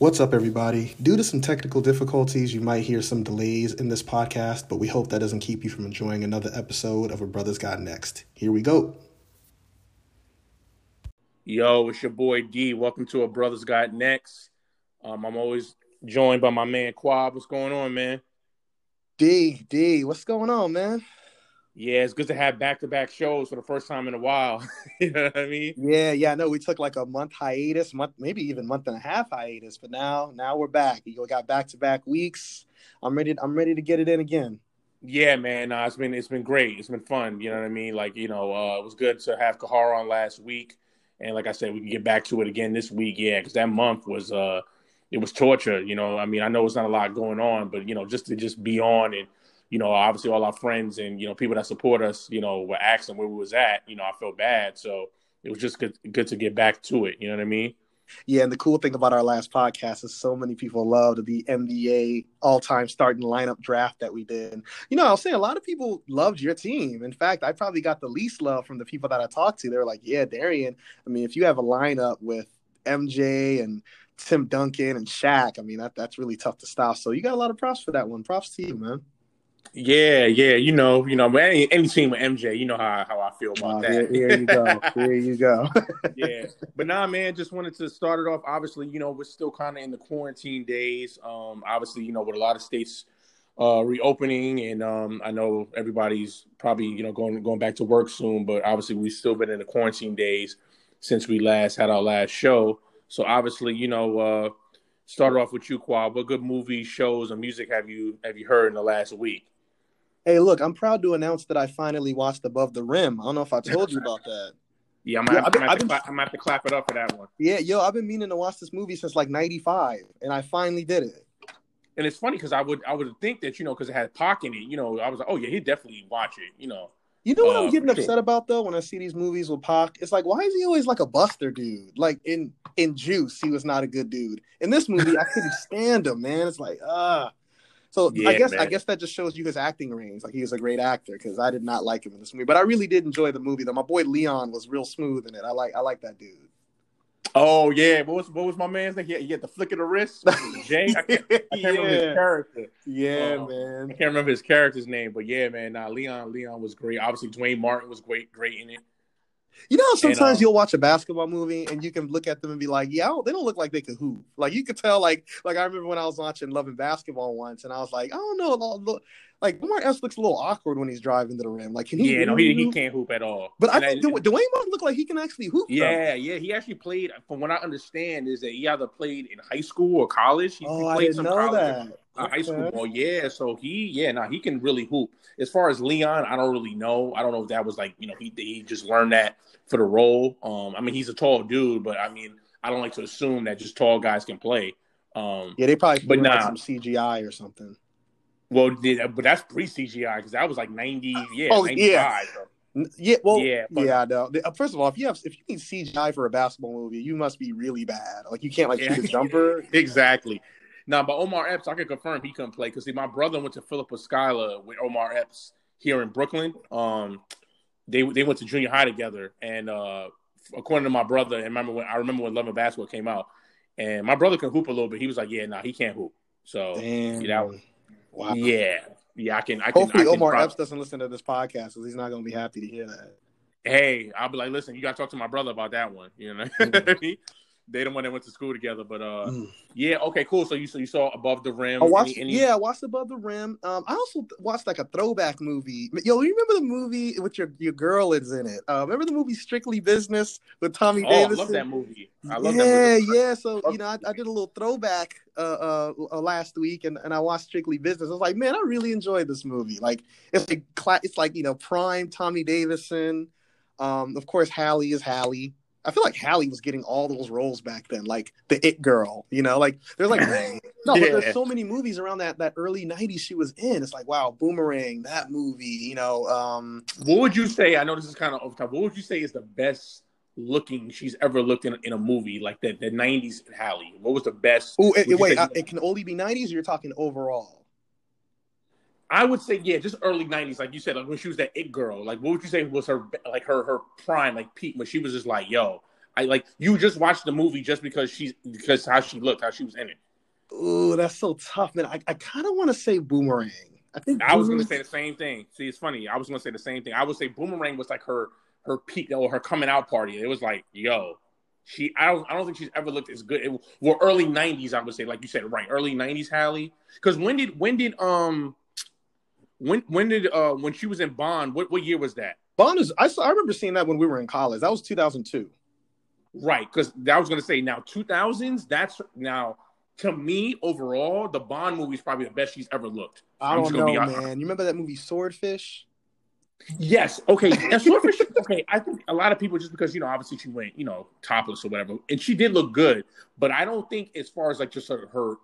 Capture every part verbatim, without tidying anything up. What's up, everybody? Due to some technical difficulties, you might hear some delays in this podcast, but we hope that doesn't keep you from enjoying another episode of A Brother's Got Next. Here we go. Yo, it's your boy D. Welcome to A Brother's Got Next. Um, I'm always joined by my man Kwab. What's going on, man? D, D, what's going on, man? Yeah, it's good to have back-to-back shows for the first time in a while. You know what I mean? Yeah, yeah, I know. We took like a month hiatus, month, maybe even month and a half hiatus, but now now we're back. You got back-to-back weeks. I'm ready I'm ready to get it in again. Yeah, man. Uh, it's been it's been great. It's been fun. You know what I mean? Like, you know, uh, it was good to have Kahar on last week. And like I said, we can get back to it again this week. Yeah, because that month was uh, it was torture. You know, I mean, I know it's not a lot going on, but, you know, just to just be on and, you know, obviously all our friends and, you know, people that support us, you know, were asking where we was at. You know, I felt bad. So it was just good, good to get back to it. You know what I mean? Yeah. And the cool thing about our last podcast is so many people loved the N B A all-time starting lineup draft that we did. You know, I'll say a lot of people loved your team. In fact, I probably got the least love from the people that I talked to. They were like, yeah, Darian, I mean, if you have a lineup with M J and Tim Duncan and Shaq, I mean, that that's really tough to stop. So you got a lot of props for that one. Props to you, man. Yeah, yeah, you know, you know, but any, any team with M J, you know how how I feel about oh, that. Here, here you go, here you go. Yeah, but nah, man, just wanted to start it off. Obviously, you know, we're still kind of in the quarantine days. Um, obviously, you know, with a lot of states uh, reopening, and um, I know everybody's probably you know going going back to work soon. But obviously, we've still been in the quarantine days since we last had our last show. So obviously, you know. Uh, Started off with you, Kwab. What good movies, shows, and music have you have you heard in the last week? Hey, look, I'm proud to announce that I finally watched Above the Rim. I don't know if I told you about that. Yeah, I'm going to have to clap it up for that one. Yeah, yo, I've been meaning to watch this movie since like ninety-five, and I finally did it. And it's funny because I would I would think that, you know, because it had Pac in it, you know, I was like, oh, yeah, he'd definitely watch it, you know. You know what uh, I'm getting upset sure. about, though, when I see these movies with Pac? It's like, why is he always like a buster dude? Like, in, in Juice, he was not a good dude. In this movie, I couldn't stand him, man. It's like, ah. Uh. So yeah, I guess man. I guess that just shows you his acting range. Like, he was a great actor, because I did not like him in this movie. But I really did enjoy the movie, though. My boy Leon was real smooth in it. I like I like that dude. Oh, yeah. What was what was my man's name? He had, he had the flick of the wrist? Jay? I can't, I can't yeah. remember his character. Yeah, um, man. I can't remember his character's name. But, yeah, man, nah, Leon Leon was great. Obviously, Dwayne Martin was great great in it. You know, sometimes and, um, you'll watch a basketball movie and you can look at them and be like, yeah, don't, they don't look like they could hoop. Like, you could tell, like, like I remember when I was watching Love and Basketball once, and I was like, I don't know. Like, Omar Epps looks a little awkward when he's driving to the rim. Like, can he? Yeah, no, he, he can't hoop at all. But and I think Dwayne Martin looked like he can actually hoop. Yeah, though. yeah. He actually played, from what I understand, is that he either played in high school or college. He, oh, he played I didn't some know college that. Uh, high school ball, yeah. So he, yeah, now nah, he can really hoop. As far as Leon, I don't really know. I don't know if that was like, you know, he he just learned that for the role. Um, I mean, he's a tall dude, but I mean, I don't like to assume that just tall guys can play. Um, yeah, they probably but nah. like some C G I or something. Well, but that's pre C G I because that was like ninety, yeah, oh, ninety-five. Yeah. So. Yeah, well, yeah, but, yeah, no. First of all, if you have if you need C G I for a basketball movie, you must be really bad. Like you can't like yeah. shoot a jumper. Exactly. Now, but Omar Epps, I can confirm he couldn't play because see, my brother went to Philippa Schuyler with Omar Epps here in Brooklyn. Um, they they went to junior high together, and uh, according to my brother, and remember when I remember when Love and Basketball came out, and my brother could hoop a little bit. He was like, "Yeah, no, nah, he can't hoop." So you know. Wow. Yeah, yeah, I can. I can Hopefully, I can Omar probably... Epps doesn't listen to this podcast, because he's not going to be happy to hear that. Hey, I'll be like, listen, you got to talk to my brother about that one. You know, mm. They the one that went to school together. But uh, mm. yeah, okay, cool. So you so you saw Above the Rim? I watched, any, any... Yeah, I watched Above the Rim. Um, I also watched like a throwback movie. Yo, you remember the movie with your your girl is in it? Uh, remember the movie Strictly Business with Tommy oh, Davidson? I love that movie. I love yeah, that movie. Yeah, yeah. So you know, I, I did a little throwback. Uh, uh, last week, and, and I watched Strictly Business. I was like, man, I really enjoyed this movie. Like, it's like cla- it's like you know, prime Tommy Davidson. Um, of course, Halle is Halle. I feel like Halle was getting all those roles back then, like the It Girl. You know, like there's like no, yeah. but there's so many movies around that that early nineties she was in. It's like wow, Boomerang, that movie. You know, um, what would you say? I know this is kind of off top. What would you say is the best looking she's ever looked in, in a movie like the, the nineties Halle? What was the best? Oh, wait, I, it can only be nineties, or you're talking overall? I would say, yeah, just early nineties. Like you said, like when she was that It Girl, like what would you say was her, like her, her prime, like peak, when she was just like, yo, I like you just watched the movie just because she's because how she looked, how she was in it. Ooh, that's so tough, man. I, I kind of want to say Boomerang. I think I was going to say the same thing. See, it's funny. I was going to say the same thing. I would say Boomerang was like her her peak or her coming out party. It was like, yo, she. I don't. I don't think she's ever looked as good. It, well, early nineties, I would say, like you said, right? Early nineties, Halle. Because when did when did um when when did uh when she was in Bond? What what year was that? Bond is. I saw, I remember seeing that when we were in college. That was two thousand two. Right, because I was going to say now two thousands. That's now. To me, overall, the Bond movie is probably the best she's ever looked. I don't know, man. You remember that movie Swordfish? Yes. Okay. Now, Swordfish. Okay. I think a lot of people just because you know, obviously she went, you know, topless or whatever, and she did look good. But I don't think as far as like just her, her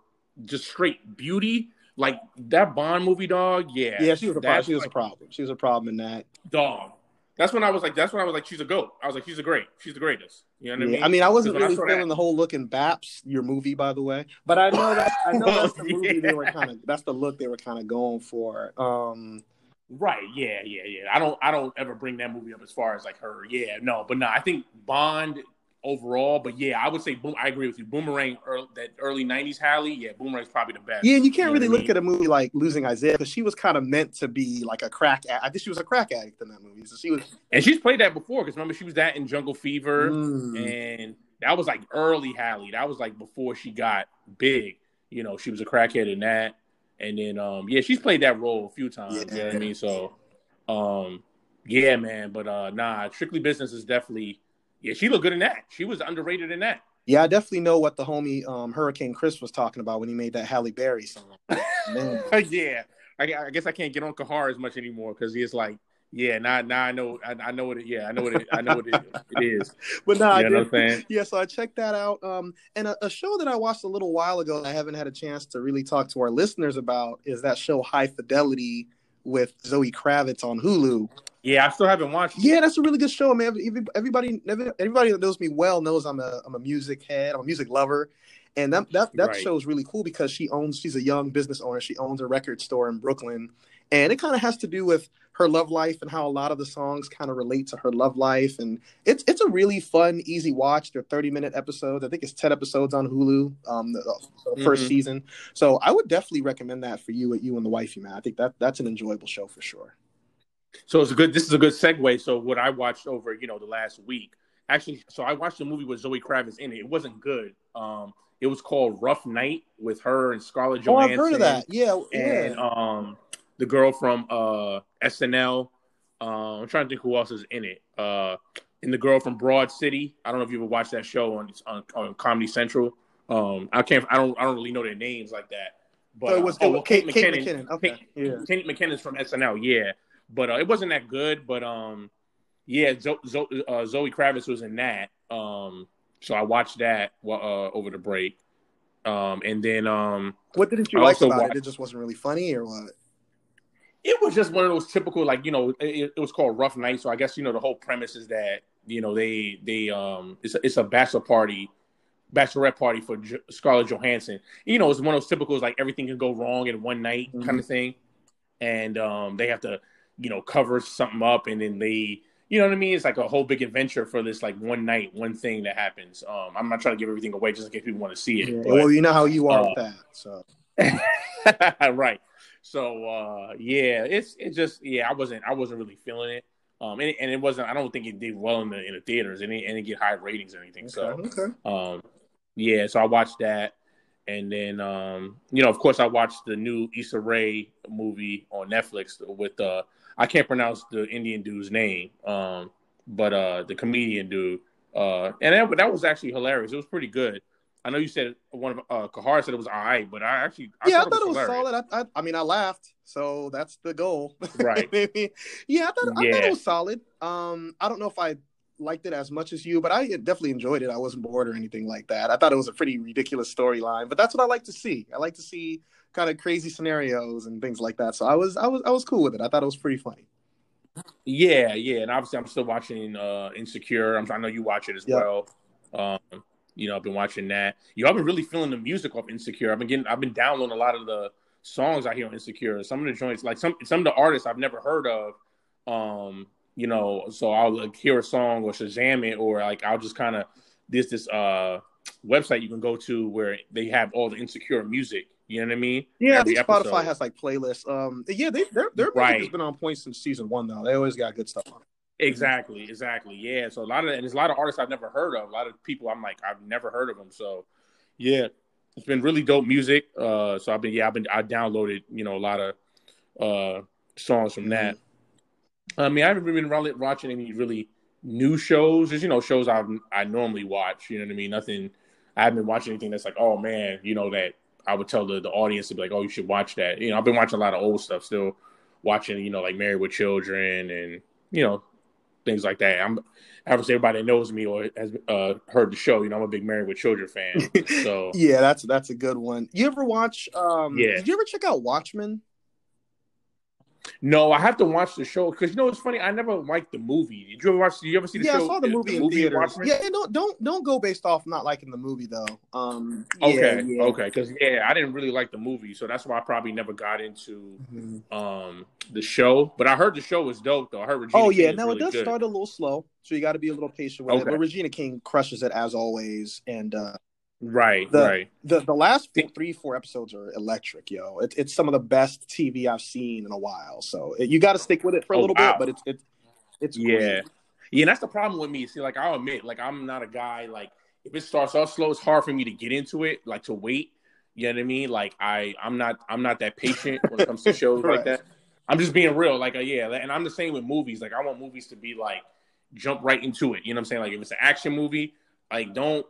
just straight beauty, like that Bond movie, dog. Yeah. Yeah. She was a problem. She was like, a problem. She was a problem in that. Dog. That's when I was like. That's when I was like. She's a goat. I was like. She's a great. She's the greatest. You know what yeah, I mean? I mean, I wasn't really I feeling that. The whole look in Baps, your movie, by the way. But I know that I know that's the movie yeah. they were kind of. That's the look they were kind of going for. Um, right? Yeah, yeah, yeah. I don't. I don't ever bring that movie up as far as like her. Yeah, no, but no. I think Bond overall, but yeah, I would say boom. I agree with you. Boomerang, early, that early nineties Halle. Yeah, Boomerang's probably the best. Yeah, and you can't you really look mean? At a movie like Losing Isaiah because she was kind of meant to be like a crack. Ad- I think she was a crack addict in that movie. So she was, and she's played that before because remember she was that in Jungle Fever, mm. and that was like early Halle. That was like before she got big. You know, she was a crackhead in that, and then um, yeah, she's played that role a few times. Yeah. You know what I mean? So, um, yeah, man. But uh, nah, Strictly Business is definitely. Yeah, she looked good in that. She was underrated in that. Yeah, I definitely know what the homie um, Hurricane Chris was talking about when he made that Halle Berry song. yeah, I, I guess I can't get on Kahar as much anymore because he's like, yeah, now now I know I, I know what it. Yeah, I know what it. I know what it, it is. But nah, you know I did. What I'm saying? Yeah, so I checked that out. Um, and a, a show that I watched a little while ago, I haven't had a chance to really talk to our listeners about is that show High Fidelity with Zoe Kravitz on Hulu. Yeah, I still haven't watched it. Yeah, that's a really good show, man. Everybody, everybody that knows me well knows I'm a I'm a music head. I'm a music lover, and that that, that right. show is really cool because she owns. She's a young business owner. She owns a record store in Brooklyn, and it kind of has to do with her love life and how a lot of the songs kind of relate to her love life. And it's it's a really fun, easy watch. They're thirty minute episodes. I think it's ten episodes on Hulu. Um, the, the first mm-hmm. season. So I would definitely recommend that for you at you and the wifey, man. I think that that's an enjoyable show for sure. So it's a good. This is a good segue. So what I watched over, you know, the last week, actually. So I watched a movie with Zoe Kravitz in it. It wasn't good. Um, it was called Rough Night with her and Scarlett Johansson. Oh, I've heard of that. Yeah, and yeah. um, the girl from uh S N L. Uh, I'm trying to think who else is in it. Uh, and the girl from Broad City. I don't know if you ever watched that show on on, on Comedy Central. Um, I can't. I don't. I don't really know their names like that. But so it was uh, oh, well, Kate, Kate McKinnon. Kate McKinnon. Okay. Kate, yeah. Kate McKinnon's from S N L. Yeah. But uh, it wasn't that good. But um, yeah, Zo- Zo- uh, Zoe Kravitz was in that. Um, so I watched that uh, over the break. Um, and then um, what didn't you I like about watched... it? It just wasn't really funny, or what? It was just one of those typical, like you know, it, it was called Rough Night. So I guess you know the whole premise is that you know they they um, it's a, it's a bachelor party, bachelorette party for jo- Scarlett Johansson. You know, it's one of those typicals like everything can go wrong in one night mm-hmm. kind of thing, and um, they have to. You know, cover something up, and then they, you know what I mean? It's like a whole big adventure for this, like one night, one thing that happens. Um, I'm not trying to give everything away just in case people want to see it. Yeah, but, well, you know how you are uh, with that, so right. So uh, yeah, it's it just yeah, I wasn't I wasn't really feeling it. Um, and, and it wasn't. I don't think it did well in the in the theaters, and it, and it get high ratings or anything. Okay, so okay. Um, yeah, so I watched that, and then um, you know, of course, I watched the new Issa Rae movie on Netflix with uh. I can't pronounce the Indian dude's name, um, but uh, the comedian dude, uh, and that, that was actually hilarious. It was pretty good. I know you said one of uh, Kahar said it was all right, but I actually I yeah, thought I thought it was, it was solid. I, I, I mean, I laughed, so that's the goal, right? yeah, I thought, yeah, I thought it was solid. Um, I don't know if I liked it as much as you, but I definitely enjoyed it. I wasn't bored or anything like that. I thought it was a pretty ridiculous storyline, but that's what I like to see. I like to see. Kind of crazy scenarios and things like that. So I was, I was, I was cool with it. I thought it was pretty funny. Yeah, yeah, and obviously I'm still watching uh, Insecure. I'm, I know you watch it as yep. well. Um, you know, I've been watching that. You, I've been really feeling the music of Insecure. I've been getting, I've been downloading a lot of the songs I hear on Insecure. Some of the joints, like some, some of the artists I've never heard of. Um, you know, so I'll like, hear a song or Shazam it, or like I'll just kind of there's this uh, website you can go to where they have all the Insecure music. You know what I mean? Yeah, I think Spotify has like playlists. Um, yeah, they their their music right. has been on point since season one though. They always got good stuff on. Exactly, exactly. Yeah, so a lot of and there's a lot of artists I've never heard of. A lot of people I'm like I've never heard of them. So yeah, it's been really dope music. Uh, so I've been yeah I've been I downloaded you know a lot of uh songs from that. Mm-hmm. I mean I haven't been really watching any really new shows. There's you know shows I I normally watch. You know what I mean? Nothing. I haven't been watching anything that's like oh man you know that. I would tell the, the audience to be like, oh, you should watch that. You know, I've been watching a lot of old stuff still, watching, you know, like Married with Children and, you know, things like that. I'm obviously everybody that knows me or has uh, heard the show, you know, I'm a big Married with Children fan. So yeah, that's that's a good one. You ever watch um yeah. did you ever check out Watchmen? No, I have to watch the show because you know it's funny. I never liked the movie. Did you ever watch? Did you ever see the yeah, show? Yeah, I saw the, the movie the in movie theaters. Yeah, and don't don't don't go based off not liking the movie though. Um, okay, yeah, yeah. okay, because yeah, I didn't really like the movie, so that's why I probably never got into mm-hmm. um the show. But I heard the show was dope though. I heard Regina. Oh yeah, King now really it does good. Start a little slow, so you got to be a little patient with okay. it. But Regina King crushes it as always, and uh, right, the, right. The the last four, three, four episodes are electric, yo. It's it's some of the best T V I've seen in a while. So it, you got to stick with it for a oh, little wow. bit, but it's it's it's yeah, great. yeah. That's the problem with me. See, like I'll admit, like I'm not a guy. Like if it starts off slow, it's hard for me to get into it. Like to wait, you know what I mean? Like I I'm not I'm not that patient when it comes to shows right. like that. I'm just being real. Like uh, yeah, and I'm the same with movies. Like I want movies to be like jump right into it. You know what I'm saying? Like if it's an action movie, like don't.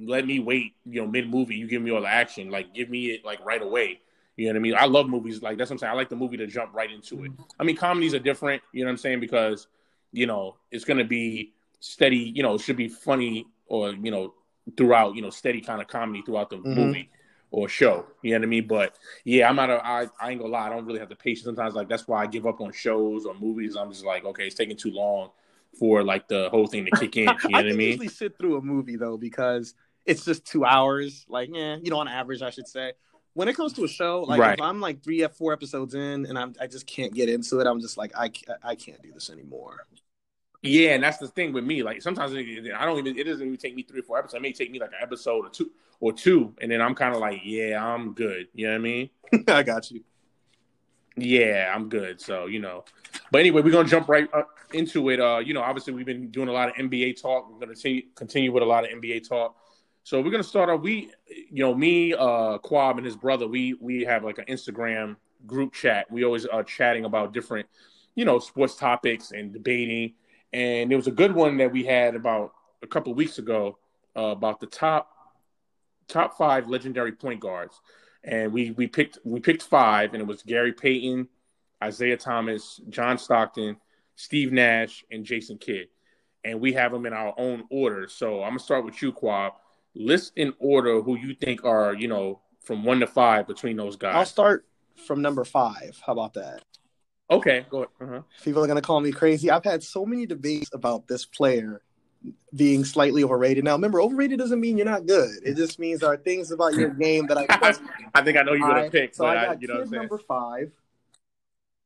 Let me wait, you know, mid-movie, you give me all the action. Like, give me it, like, right away. You know what I mean? I love movies. Like, that's what I'm saying. I like the movie to jump right into it. I mean, comedies are different, you know what I'm saying? Because, you know, it's going to be steady, you know, it should be funny or, you know, throughout, you know, steady kind of comedy throughout the mm-hmm. movie or show. You know what I mean? But, yeah, I'm not a, I, I ain't going to lie. I don't really have the patience sometimes. Like, that's why I give up on shows or movies. I'm just like, okay, it's taking too long for, like, the whole thing to kick in. You know what I mean? I can usually sit through a movie, though, because... it's just two hours, like, yeah, you know, on average, I should say. When it comes to a show, like, right. if I'm, like, three or four episodes in and I'm, I just can't get into it, I'm just like, I, I can't do this anymore. Yeah, and that's the thing with me. Like, sometimes it, I don't even, it doesn't even take me three or four episodes. It may take me, like, an episode or two, or two and then I'm kind of like, yeah, I'm good. You know what I mean? I got you. Yeah, I'm good. So, you know. But anyway, we're going to jump right up into it. Uh, you know, obviously, we've been doing a lot of N B A talk. We're going to continue, continue with a lot of N B A talk. So we're gonna start off. We, you know, me, uh, Kwab, and his brother. We we have like an Instagram group chat. We always are chatting about different, you know, sports topics and debating. And there was a good one that we had about a couple of weeks ago uh, about the top top five legendary point guards. And we we picked we picked five, and it was Gary Payton, Isaiah Thomas, John Stockton, Steve Nash, and Jason Kidd. And we have them in our own order. So I'm gonna start with you, Kwab. List in order who you think are, you know, from one to five between those guys. I'll start from number five. How about that? Okay, go ahead. Uh-huh. People are going to call me crazy. I've had so many debates about this player being slightly overrated. Now, remember, overrated doesn't mean you're not good. It just means there are things about your game that I I think I know you're going to pick. So but I got I, you know kid number five.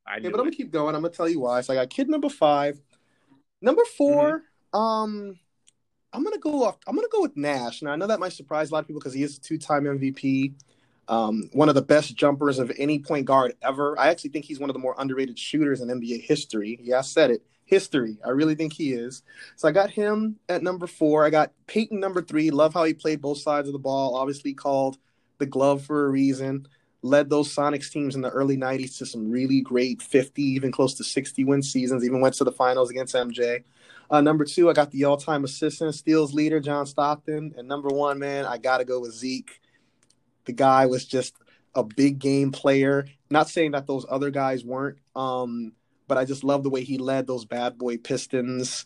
I okay, but I'm going to keep going. I'm going to tell you why. So I got kid number five. Number four, mm-hmm. um... I'm gonna go off. I'm gonna go with Nash. Now I know that might surprise a lot of people because he is a two-time M V P, um, one of the best jumpers of any point guard ever. I actually think he's one of the more underrated shooters in N B A history. Yeah, I said it. History. I really think he is. So I got him at number four. I got Peyton number three. Love how he played both sides of the ball. Obviously called the glove for a reason. Led those Sonics teams in the early nineties to some really great fifty, even close to sixty win seasons. Even went to the finals against M J. Uh, number two, I got the all-time assistant, steals leader, John Stockton. And number one, man, I got to go with Zeke. The guy was just a big game player. Not saying that those other guys weren't, um, but I just love the way he led those Bad Boy Pistons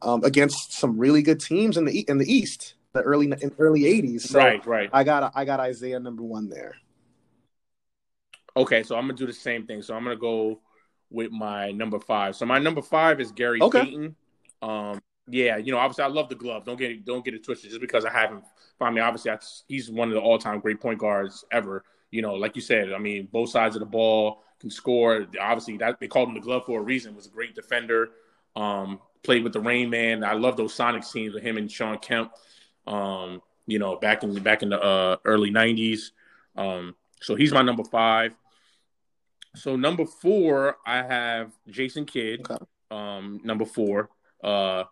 um, against some really good teams in the in the East, the early in early eighties. So right, right. I got I got Isaiah number one there. Okay, so I'm gonna do the same thing. So I'm gonna go with my number five. So my number five is Gary okay. Payton. Um, yeah, you know, obviously I love the glove. Don't get it, don't get it twisted. Just because I haven't, I mean, obviously I, he's one of the all-time great point guards ever. You know, like you said, I mean, both sides of the ball can score. Obviously, that, they called him the glove for a reason. Was a great defender. Um, played with the Rain Man. I love those Sonics teams with him and Sean Kemp. um, you know, back in back in the uh, early nineties. Um, so he's my number five. So number four, I have Jason Kidd. Okay. Um, number four. Uh,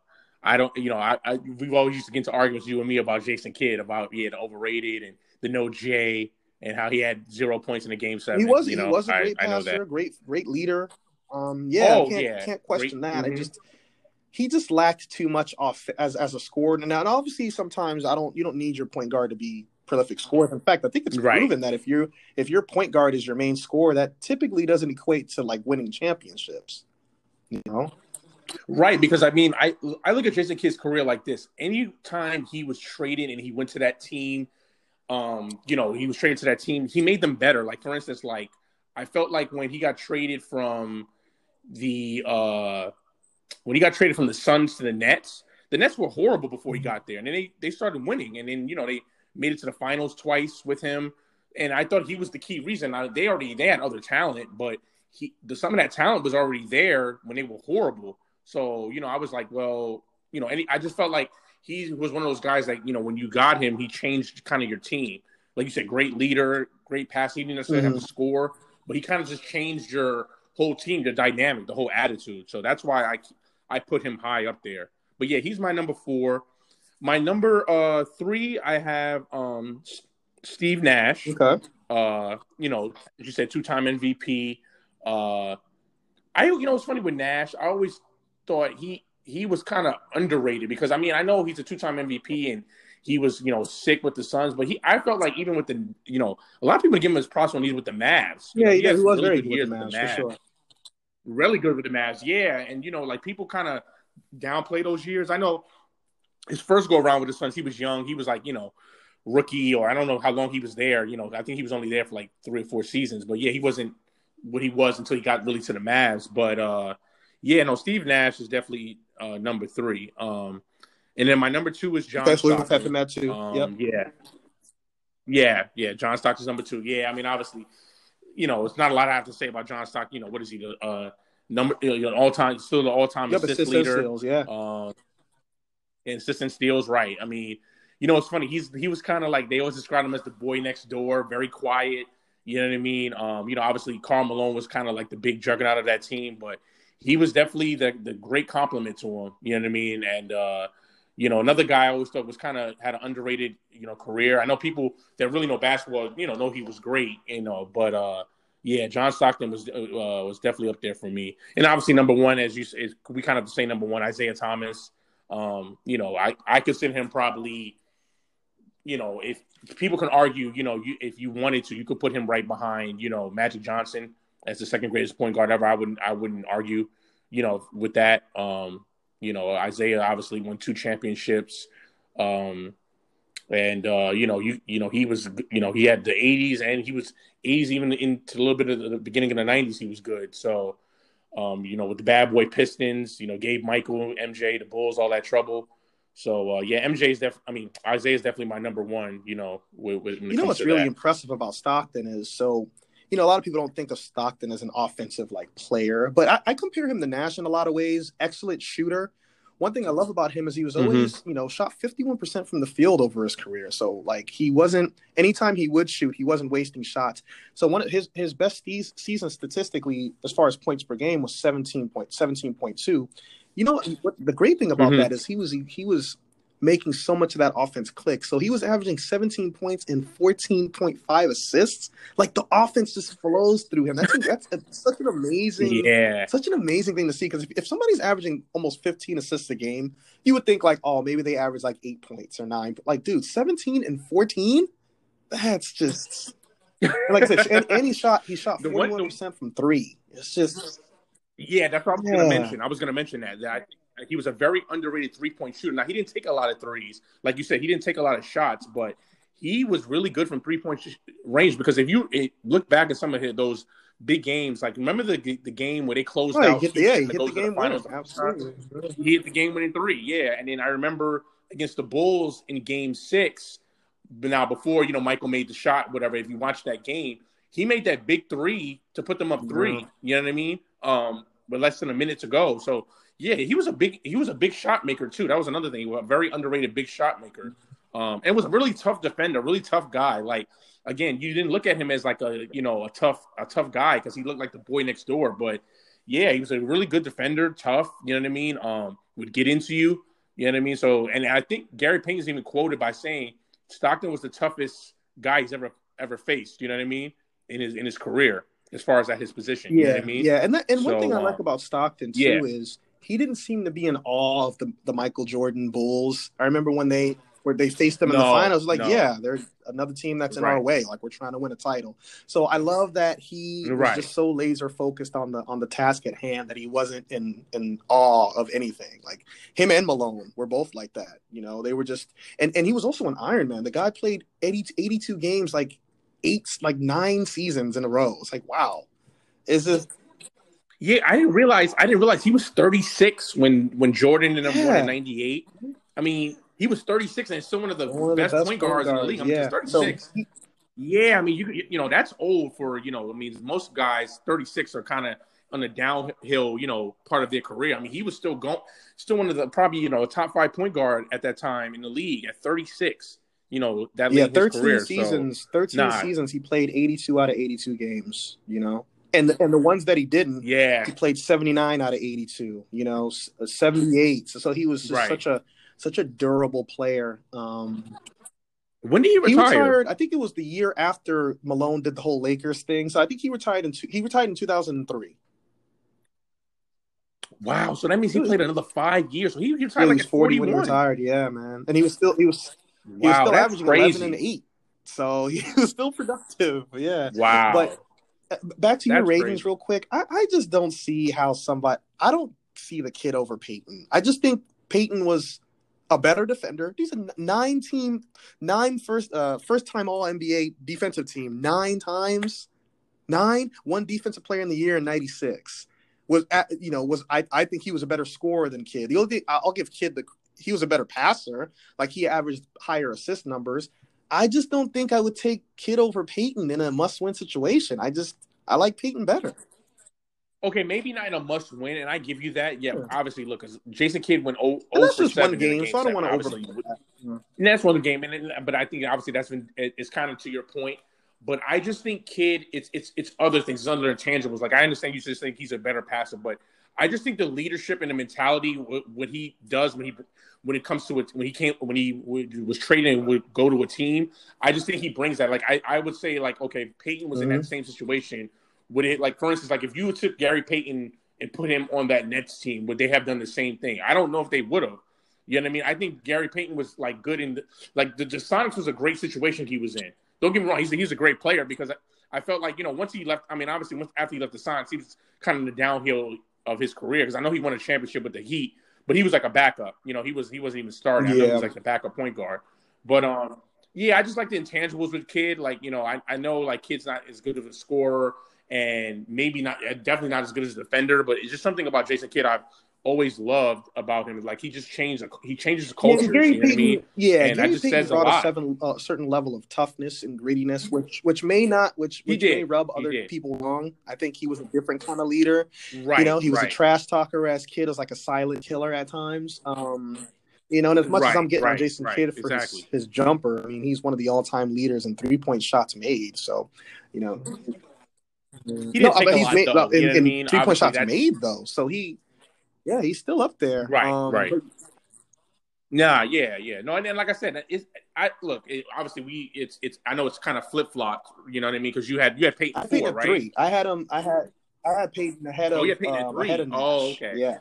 I don't, you know, I, I we've always used to get into arguments, you and me, about Jason Kidd, about yeah, the overrated and the no J, and how he had zero points in the game seven. He was, you know, he was a great I, passer, I know that. great, great leader. Um, yeah, oh, I can't, yeah, can't question great, that. Mm-hmm. I just he just lacked too much off as as a scorer. And now, and obviously, sometimes I don't, you don't need your point guard to be prolific scorer. In fact, I think it's proven right. that if you if your point guard is your main scorer, that typically doesn't equate to like winning championships. You know. Right, because I mean, I I look at Jason Kidd's career like this. Any time he was traded and he went to that team, um, you know, he was traded to that team, he made them better. Like, for instance, like, I felt like when he got traded from the uh, – when he got traded from the Suns to the Nets, the Nets were horrible before he got there. And then they, they started winning. And then, you know, they made it to the finals twice with him. And I thought he was the key reason. Now, they already – they had other talent, but he the, some of that talent was already there when they were horrible. So, you know, I was like, well, you know, and he, I just felt like he was one of those guys that, you know, when you got him, he changed kind of your team. Like you said, great leader, great passer. He didn't necessarily mm-hmm. have to score, but he kind of just changed your whole team, the dynamic, the whole attitude. So that's why I, I put him high up there. But, yeah, he's my number four. My number uh, three, I have um, Steve Nash. Okay. Uh, you know, as you said, two-time M V P. Uh, I, you know, it's funny with Nash. I always – thought he he was kind of underrated because I mean I know he's a two-time M V P and he was you know sick with the Suns, but he I felt like even with the you know a lot of people give him his props when he's with the Mavs. Yeah, know, he, yeah, he was really very good with the Mavs, the Mavs for sure. Really good with the Mavs, yeah. And you know like people kind of downplay those years. I know his first go around with the Suns, he was young. He was like you know rookie or I don't know how long he was there. You know I think he was only there for like three or four seasons. But yeah, he wasn't what he was until he got really to the Mavs. But uh yeah, no, Steve Nash is definitely uh, number three. Um, and then my number two is John Stockton. That's what that too. Um, yep. Yeah. Yeah, yeah, John Stockton's number two. Yeah, I mean, obviously, you know, it's not a lot I have to say about John Stockton. You know, what is he, the uh, number, you know, all-time, still the all-time yep, assist leader. Steals, yeah. Um, and assist and steals, right. I mean, you know, it's funny. He's He was kind of like, they always described him as the boy next door, very quiet. You know what I mean? Um, you know, obviously, Karl Malone was kind of like the big juggernaut of that team, but he was definitely the, the great compliment to him, you know what I mean? And, uh, you know, another guy I always thought was kind of had an underrated, you know, career. I know people that really know basketball, you know, know he was great, you know. But, uh, yeah, John Stockton was uh, was definitely up there for me. And obviously number one, as you say, we kind of say number one, Isaiah Thomas. Um, you know, I, I consider him probably, you know, if people can argue, you know, you, if you wanted to, you could put him right behind, you know, Magic Johnson. As the second greatest point guard ever, I wouldn't I wouldn't argue, you know, with that. Um, you know, Isaiah obviously won two championships, um, and uh, you know, you you know he was you know he had the eighties and he was eighties even into a little bit of the beginning of the nineties he was good. So, um, you know, with the Bad Boy Pistons, you know, gave Michael, M J, the Bulls all that trouble. So uh, yeah, M J's definitely. I mean, Isaiah's definitely my number one. You know, with, with, when it you know comes what's to really that. Impressive about Stockton is so. You know, a lot of people don't think of Stockton as an offensive like player, but I, I compare him to Nash in a lot of ways. Excellent shooter. One thing I love about him is he was always, mm-hmm. you know, shot fifty-one percent from the field over his career. So like he wasn't anytime he would shoot, he wasn't wasting shots. So one of his his best season statistically, as far as points per game, was seventeen point seventeen point two. You know, what the great thing about mm-hmm. that is he was he was making so much of that offense click. So he was averaging seventeen points and fourteen point five assists. Like the offense just flows through him. That's, that's a, such an amazing, yeah. such an amazing thing to see. Cause if, if somebody's averaging almost fifteen assists a game, you would think like, oh, maybe they average like eight points or nine, but like dude, seventeen and fourteen. That's just, like I said, and, and he shot, he shot forty-one percent from three. It's just. Yeah. That's what I was yeah. going to mention. I was going to mention that, that I think, he was a very underrated three-point shooter. Now, he didn't take a lot of threes. Like you said, he didn't take a lot of shots, but he was really good from three-point sh- range because if you it, look back at some of his, those big games, like remember the the game where they closed oh, out? Hit the, yeah, he hit the game winning. Absolutely. He hit the game winning three, yeah. And then I remember against the Bulls in game six, now before, you know, Michael made the shot, whatever, if you watch that game, he made that big three to put them up three, mm-hmm. you know what I mean? Um, with less than a minute to go. So, yeah, he was a big he was a big shot maker too. That was another thing. He was a very underrated big shot maker. Um, and was a really tough defender, really tough guy. Like, again, you didn't look at him as like a, you know, a tough, a tough guy because he looked like the boy next door. But yeah, he was a really good defender, tough. You know what I mean? Um, would get into you. You know what I mean? So, and I think Gary Payton's even quoted by saying Stockton was the toughest guy he's ever ever faced. You know what I mean? In his in his career, as far as at his position. Yeah, you know what I mean? Yeah, and that, and so, one thing I um, like about Stockton too yeah. is he didn't seem to be in awe of the the Michael Jordan Bulls. I remember when they. Where they faced them in no, the finals, like, no. yeah, there's another team that's in right. our way. Like, we're trying to win a title. So I love that he right. was just so laser focused on the on the task at hand that he wasn't in, in awe of anything. Like, him and Malone were both like that. You know, they were just and, – and he was also an Ironman. The guy played eighty, eighty-two games, like, eight, like nine seasons in a row. It's like, wow. Is this – Yeah, I didn't realize – I didn't realize he was thirty-six when, when Jordan and him yeah. won in ninety-eight. I mean – He was thirty-six and still one of the, one of the best, best point guards, guards in the league. I mean, yeah. thirty-six. So, yeah, I mean, you you know, that's old for, you know, I mean, most guys, thirty-six are kind of on the downhill, you know, part of their career. I mean, he was still going, still one of the probably, you know, top five point guard at that time in the league at thirty-six, you know, that yeah, late in his career. Seasons, so, thirteen nah. seasons, he played eighty-two out of eighty-two games, you know. And the, and the ones that he didn't, yeah. he played seventy-nine out of eighty-two, you know, seventy-eight. So, so he was just right. such a... Such a durable player. Um, when did he retire? He retired, I think it was the year after Malone did the whole Lakers thing. So I think he retired in he retired in two thousand three. Wow! So that means he played another five years. So he retired yeah, like at forty-one. When he retired, yeah, man. And he was still he was wow, he was still averaging crazy. eleven and eight. So he was still productive. Yeah. Wow. But back to that's your ratings, crazy. Real quick. I, I just don't see how somebody. I don't see the kid over Peyton. I just think Peyton was. A better defender. He's a nine team, nine first, uh, first time All N B A defensive team. Nine times, nine. One defensive player in the year in ninety-six was, at, you know, was I, I think he was a better scorer than Kidd. The only thing I'll give Kidd the he was a better passer. Like he averaged higher assist numbers. I just don't think I would take Kidd over Peyton in a must win situation. I just I like Peyton better. Okay, maybe not in a must-win, and I give you that. Yeah, sure. Obviously, look, Jason Kidd went zero, zero for seven. That's just one game, so I don't want to overplay that. Yeah. And that's one game, and it, but I think obviously that's been it's kind of to your point. But I just think Kidd, it's it's it's other things, it's other intangibles. Like I understand you just think he's a better passer, but I just think the leadership and the mentality what, what he does when he when it comes to it when he came when he was trading and would go to a team. I just think he brings that. Like I, I would say, like okay, Peyton was mm-hmm. in that same situation. Would it like, for instance, like if you took Gary Payton and put him on that Nets team, would they have done the same thing? I don't know if they would have. You know what I mean? I think Gary Payton was like good in the, like the, the Sonics was a great situation he was in. Don't get me wrong, he's he's a great player because I, I felt like you know once he left, I mean obviously once after he left the Sonics, he was kind of in the downhill of his career because I know he won a championship with the Heat, but he was like a backup. You know he was he wasn't even starting. Yeah. I know he was like the backup point guard, but um yeah, I just like the intangibles with Kidd. Like you know I I know like Kidd's not as good of a scorer. And maybe not, definitely not as good as a defender, but it's just something about Jason Kidd I've always loved about him. Like he just changed, he changes the culture. Yeah, Gary you know Payton, I mean? Yeah, and Gary that just says brought a, lot. a seven, uh, certain level of toughness and grittiness, which which may not, which, which may rub other people wrong. I think he was a different kind of leader. Right, you know, he was right. a trash talker as Kidd, was like a silent killer at times. Um, you know, and as much right, as I'm getting right, on Jason right, Kidd for exactly. his, his jumper, I mean, he's one of the all-time leaders in three-point shots made. So, you know. He didn't no, take but a he's lot, made though, in, you know in I mean? three point shots that's... made though, so he, yeah, he's still up there. Right, um, right. But... Nah, yeah, yeah. No, and then like I said, it's I look. It, obviously, we it's it's. I know it's kind of flip flopped. You know what I mean? Because you had you had Peyton I four, at right? Three. I had him. I had I had Peyton ahead of. Oh, yeah, Peyton um, at three. Ahead of oh, okay. Yeah.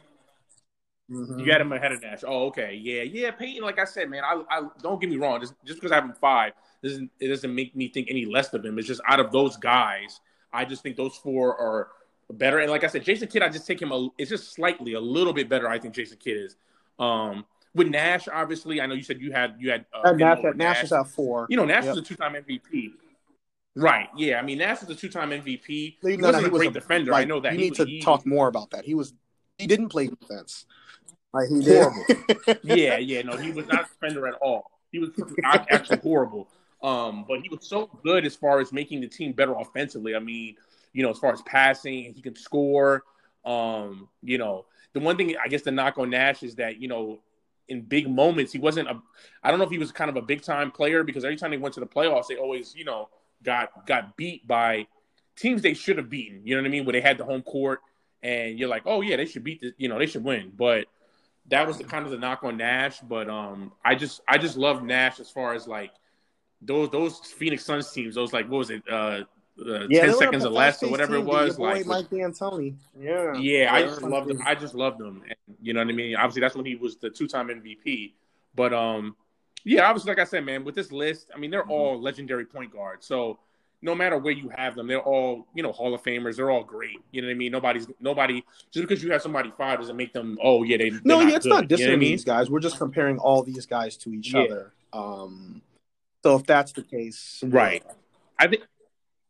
Mm-hmm. You had him ahead of Nash. Oh, okay. Yeah, yeah. Peyton, like I said, man, I, I don't get me wrong. Just just because I have him five, doesn't it doesn't make me think any less of him. It's just out of those guys. I just think those four are better. And like I said, Jason Kidd, I just take him a, it's just slightly a little bit better. I think Jason Kidd is um, with Nash. Obviously, I know you said you had you had uh, Nash, Nash. Nash is at four. You know, Nash yep. was a two-time M V P. Right? Yeah. I mean, Nash was a two-time M V P. He no, wasn't no, he a was great a, defender. Like, I know that. You he need was, to he, talk more about that. He was he didn't play defense. Like he horrible. yeah, yeah. No, he was not a defender at all. He was actually horrible. Um, but he was so good as far as making the team better offensively. I mean, you know, as far as passing, he can score. Um, you know, the one thing I guess the knock on Nash is that, you know, in big moments. He wasn't a – I don't know if he was kind of a big-time player, because every time they went to the playoffs, they always, you know, got got beat by teams they should have beaten, you know what I mean, where they had the home court, and you're like, oh, yeah, they should beat this, you know, they should win. But that was the kind of the knock on Nash. But um, I just I just love Nash as far as, like, those those Phoenix Suns teams, those, like, what was it, uh, uh, yeah, ten seconds or less or whatever it was. Like, Mike D'Antoni. Yeah, yeah, I just loved them. I just loved them. And, you know what I mean? Obviously, that's when he was the two-time M V P. But, um, yeah, obviously, like I said, man, with this list, I mean, they're mm-hmm. all legendary point guards. So no matter where you have them, they're all, you know, Hall of Famers. They're all great. You know what I mean? Nobody's nobody just because you have somebody five doesn't make them. Oh yeah, they. No, yeah, it's good. Not dissing you know I mean? These guys. We're just comparing all these guys to each yeah. other. Um, so if that's the case, right? Yeah. I think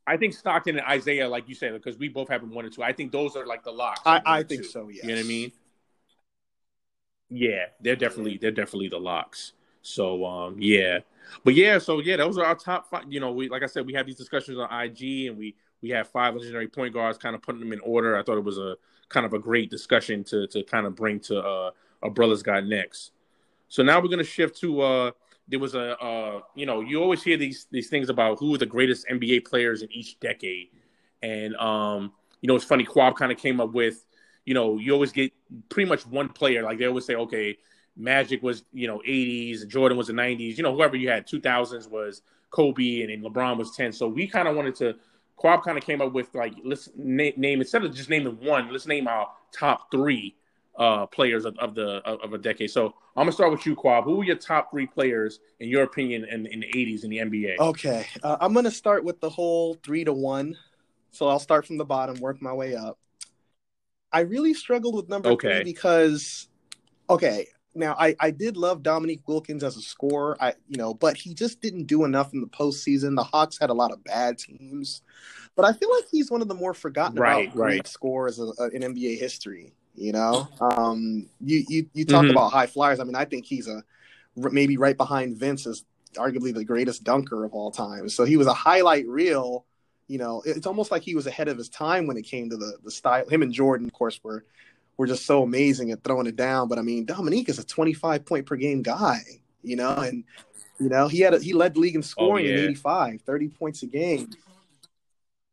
I think Stockton and Isaiah, like you said, because we both have them one and two. I think those are like the locks. I, I think two. so. Yeah. You know what I mean? Yeah, they're definitely they're definitely the locks. So um, yeah. But yeah, so yeah, those are our top five. You know, we like I said, we have these discussions on I G, and we we have five legendary point guards, kind of putting them in order. I thought it was a kind of a great discussion to to kind of bring to uh, a brother's got next. So now we're gonna shift to uh, there was a uh, you know, you always hear these these things about who are the greatest N B A players in each decade, and um, you know, it's funny. Kwab kind of came up with, you know, you always get pretty much one player. Like they always say, okay, Magic was, you know, eighties, Jordan was the nineties, you know, whoever you had, two thousands was Kobe, and then LeBron was ten. So we kind of wanted to, Kwab kind of came up with, like, let's na- name, instead of just naming one, let's name our top three uh, players of, of the of, of a decade. So I'm going to start with you, Kwab. Who were your top three players, in your opinion, in, in the eighties in the N B A? Okay. Uh, I'm going to start with the whole three to one. So I'll start from the bottom, work my way up. I really struggled with number okay. three because, okay, Now, I, I did love Dominique Wilkins as a scorer, I you know, but he just didn't do enough in the postseason. The Hawks had a lot of bad teams, but I feel like he's one of the more forgotten right, about right. scorers in N B A history. You know, um, you you you talk mm-hmm. about high flyers. I mean, I think he's a maybe right behind Vince as arguably the greatest dunker of all time. So he was a highlight reel. You know, it's almost like he was ahead of his time when it came to the the style. Him and Jordan, of course, were. We're just so amazing at throwing it down. But I mean, Dominique is a twenty-five point per game guy, you know, and, you know, he had a, he led the league in scoring oh, yeah. in eighty-five, thirty points a game.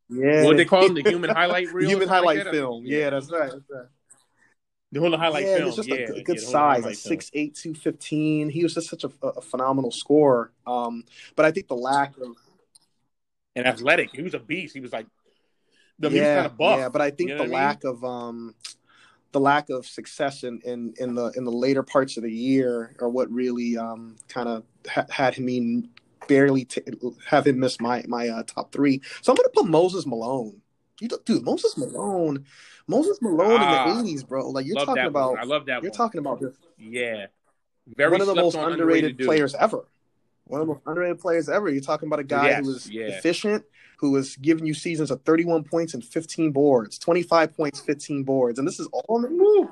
Yeah. What they call him? The human highlight reel? Human highlight like film. Yeah. yeah, that's right. That's right. The whole highlight yeah, film. It's just yeah, a good, good yeah, size, like six eight, two fifteen. He was just such a, a phenomenal scorer. Um, but I think the lack of. And athletic. He was a beast. He was like, the yeah, kind of buff. Yeah, but I think you know the lack mean? of. um. The lack of success in, in, in the in the later parts of the year are what really um, kind of ha- had him barely t- have him miss my my uh, top three. So I'm gonna put Moses Malone. You dude, Moses Malone, Moses Malone ah, in the eighties, bro. Like you're talking about, one. I love that. You're one. talking about this. Yeah, Very one of the most on underrated, underrated players ever. One of the most underrated players ever. You're talking about a guy yes, who was yeah. efficient, who was giving you seasons of thirty-one points and fifteen boards, twenty-five points, fifteen boards. And this is all in the move.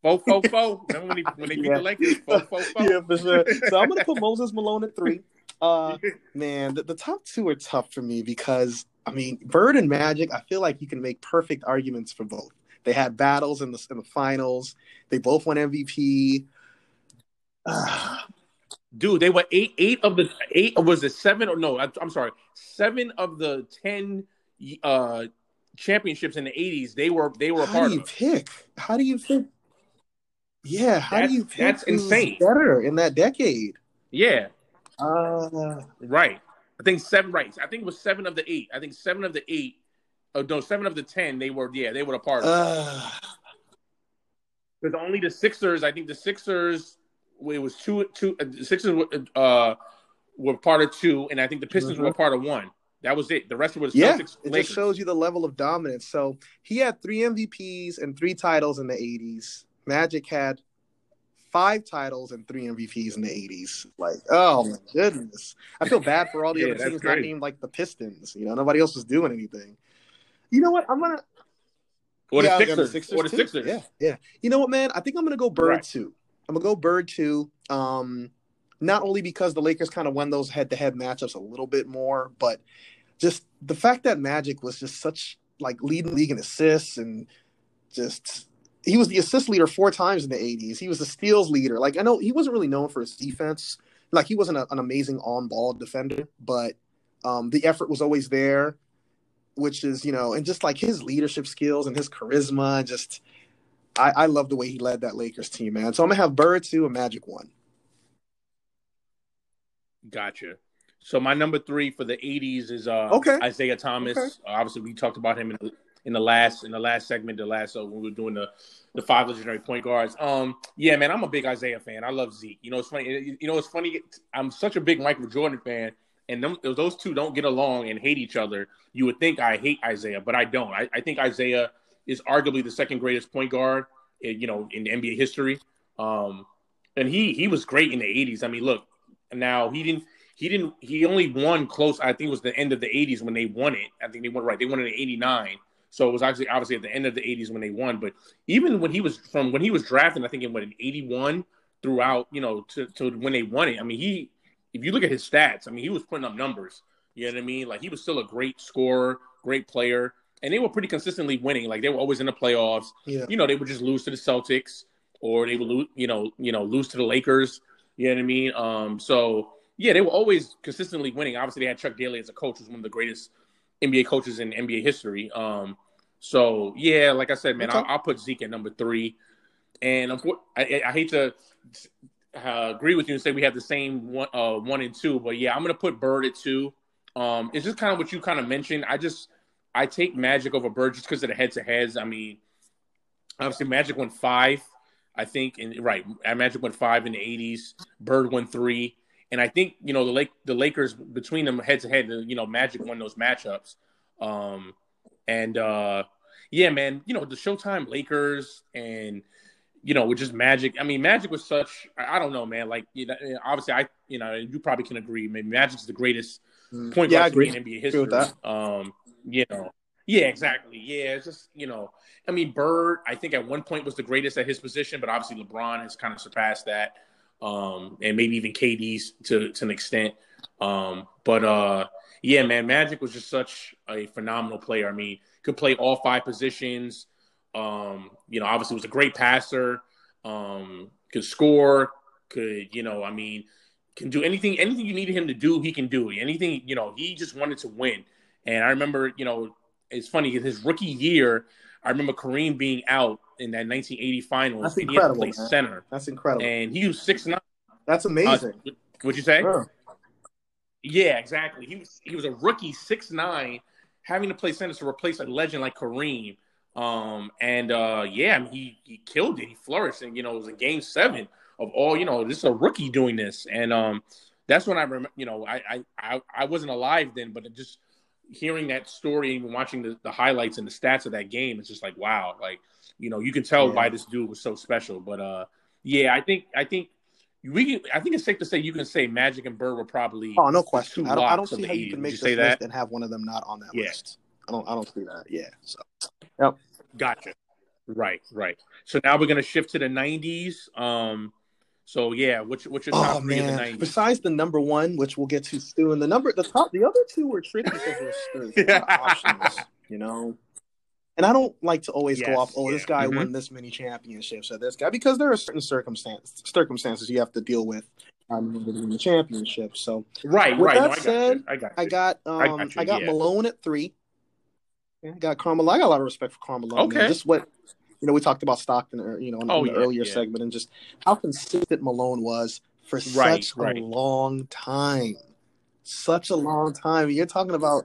Fo, fo, fo. Remember when, he, when they beat yeah. the Lakers? Fo, fo, fo. Yeah, for sure. So I'm going to put Moses Malone at three. Uh, man, the, the top two are tough for me because, I mean, Bird and Magic, I feel like you can make perfect arguments for both. They had battles in the, in the finals. They both won M V P. Uh, Dude, they were eight, eight of the eight. Was it seven or no? I, I'm sorry, seven of the ten uh, championships in the eighties. They were they were a part of. How do you pick? How do you pick? Yeah, how that's, do you pick? That's insane. Better in that decade. Yeah. Uh, right. I think seven. Right. I think it was seven of the eight. I think seven of the eight. Oh no, seven of the ten. They were. Yeah, they were a part of. Because uh, only the Sixers. I think the Sixers. It was two, two. Sixers uh, were part of two, and I think the Pistons mm-hmm. were part of one. That was it. The rest was yeah. Celtics, it Lakers. Just shows you the level of dominance. So he had three M V Ps and three titles in the eighties. Magic had five titles and three M V Ps in the eighties. Like, oh my goodness, I feel bad for all the yeah, other teams not named like the Pistons. You know, nobody else was doing anything. You know what? I'm gonna. Or the yeah, Sixers. Sixers. Or the Sixers. Yeah, yeah. You know what, man? I think I'm gonna go Bird right. too. I'm going to go Bird, too, um, not only because the Lakers kind of won those head-to-head matchups a little bit more, but just the fact that Magic was just such, like, leading league in assists and just he was the assist leader four times in the eighties. He was the steals leader. Like, I know he wasn't really known for his defense. Like, he wasn't a, an amazing on-ball defender, but um, the effort was always there, which is, you know, and just like his leadership skills and his charisma, and just I, I love the way he led that Lakers team, man. So I'm gonna have Bird two and Magic one. Gotcha. So my number three for the eighties is uh, okay. Isaiah Thomas. Okay. Uh, obviously, we talked about him in the, in the last in the last segment, the last uh, when we were doing the the five legendary point guards. Um, yeah, man, I'm a big Isaiah fan. I love Zeke. You know, it's funny. You know, it's funny. I'm such a big Michael Jordan fan, and them, those two don't get along and hate each other. You would think I hate Isaiah, but I don't. I, I think Isaiah is arguably the second greatest point guard, you know, in N B A history. Um, and he he was great in the eighties. I mean, look, now he didn't. He didn't. He only won close. I think it was the end of the eighties when they won it. I think they won right. They won it in eighty-nine. So it was obviously obviously at the end of the eighties when they won. But even when he was from when he was drafted, I think in what in eighty-one throughout, you know, to, to when they won it. I mean, he if you look at his stats, I mean, he was putting up numbers. You know what I mean? Like, he was still a great scorer, great player, and they were pretty consistently winning. Like, they were always in the playoffs. Yeah. You know, they would just lose to the Celtics, or they would lose, you know, you know, lose to the Lakers. You know what I mean? Um, so. Yeah, they were always consistently winning. Obviously, they had Chuck Daly as a coach, who's one of the greatest N B A coaches in N B A history. Um, so, yeah, like I said, man, okay. I'll, I'll put Zeke at number three. And of course, I, I hate to uh, agree with you and say we have the same one, uh, one and two, but yeah, I'm going to put Bird at two. Um, it's just kind of what you kind of mentioned. I just I take Magic over Bird just because of the head-to-heads. I mean, obviously, Magic won five, I think. And right, Magic won five in the eighties. Bird won three. And I think, you know, the Lake, the Lakers, between them head-to-head, you know, Magic won those matchups. Um, and, uh, yeah, man, you know, the Showtime Lakers and, you know, with just Magic. I mean, Magic was such – I don't know, man. Like, you know, obviously, I you know, you probably can agree. Maybe Magic's the greatest point yeah, guard in N B A history. Um, you know. Yeah, exactly. Yeah, it's just, you know – I mean, Bird, I think at one point was the greatest at his position, but obviously LeBron has kind of surpassed that. Um, and maybe even K D's to, to an extent. Um, but, uh, yeah, man, Magic was just such a phenomenal player. I mean, could play all five positions. Um, you know, obviously was a great passer, um, could score, could, you know, I mean, can do anything, anything you needed him to do, he can do it. Anything, you know, he just wanted to win. And I remember, you know, it's funny, in his rookie year, I remember Kareem being out in that nineteen eighty finals. That's incredible, he had to play man. Center. That's incredible. And he was six nine. That's amazing. Uh, what'd you say? Sure. Yeah, exactly. He was he was a rookie, six nine, having to play center to replace a legend like Kareem. Um, and, uh, yeah, I mean, he, he killed it. He flourished. And, you know, it was in game seven of all, you know, this is a rookie doing this. And um, that's when I remember, you know, I, I, I, I wasn't alive then, but it just – hearing that story and watching the, the highlights and the stats of that game, it's just like, wow. Like, you know, you can tell yeah. why this dude was so special. But uh, yeah, I think I think we I think it's safe to say you can say Magic and Bird were probably oh no question. I don't, I don't see how you can make this list and have one of them not on that yeah. list. I don't I don't see that. Yeah. So yep. Gotcha. Right. Right. So now we're gonna shift to the nineties. Um. So yeah, what's what's your top oh, three man. Of the nineties? Besides the number one, which we'll get to soon, the number the top the other two were tricky because there's yeah. options, you know. And I don't like to always yes, go off, oh, yeah. this guy mm-hmm. won this many championships or this guy, because there are certain circumstances circumstances you have to deal with um, in the championship. So right, with right. That no, I said, got I got I got, um, I got, you, I got yeah. Malone at three. I got Carmelo. I got a lot of respect for Carmelo. Okay, man. Just what. You know, we talked about Stockton, you know, in, oh, in the yeah, earlier yeah. segment, and just how consistent Malone was for right, such right. a long time. Such a long time. You're talking about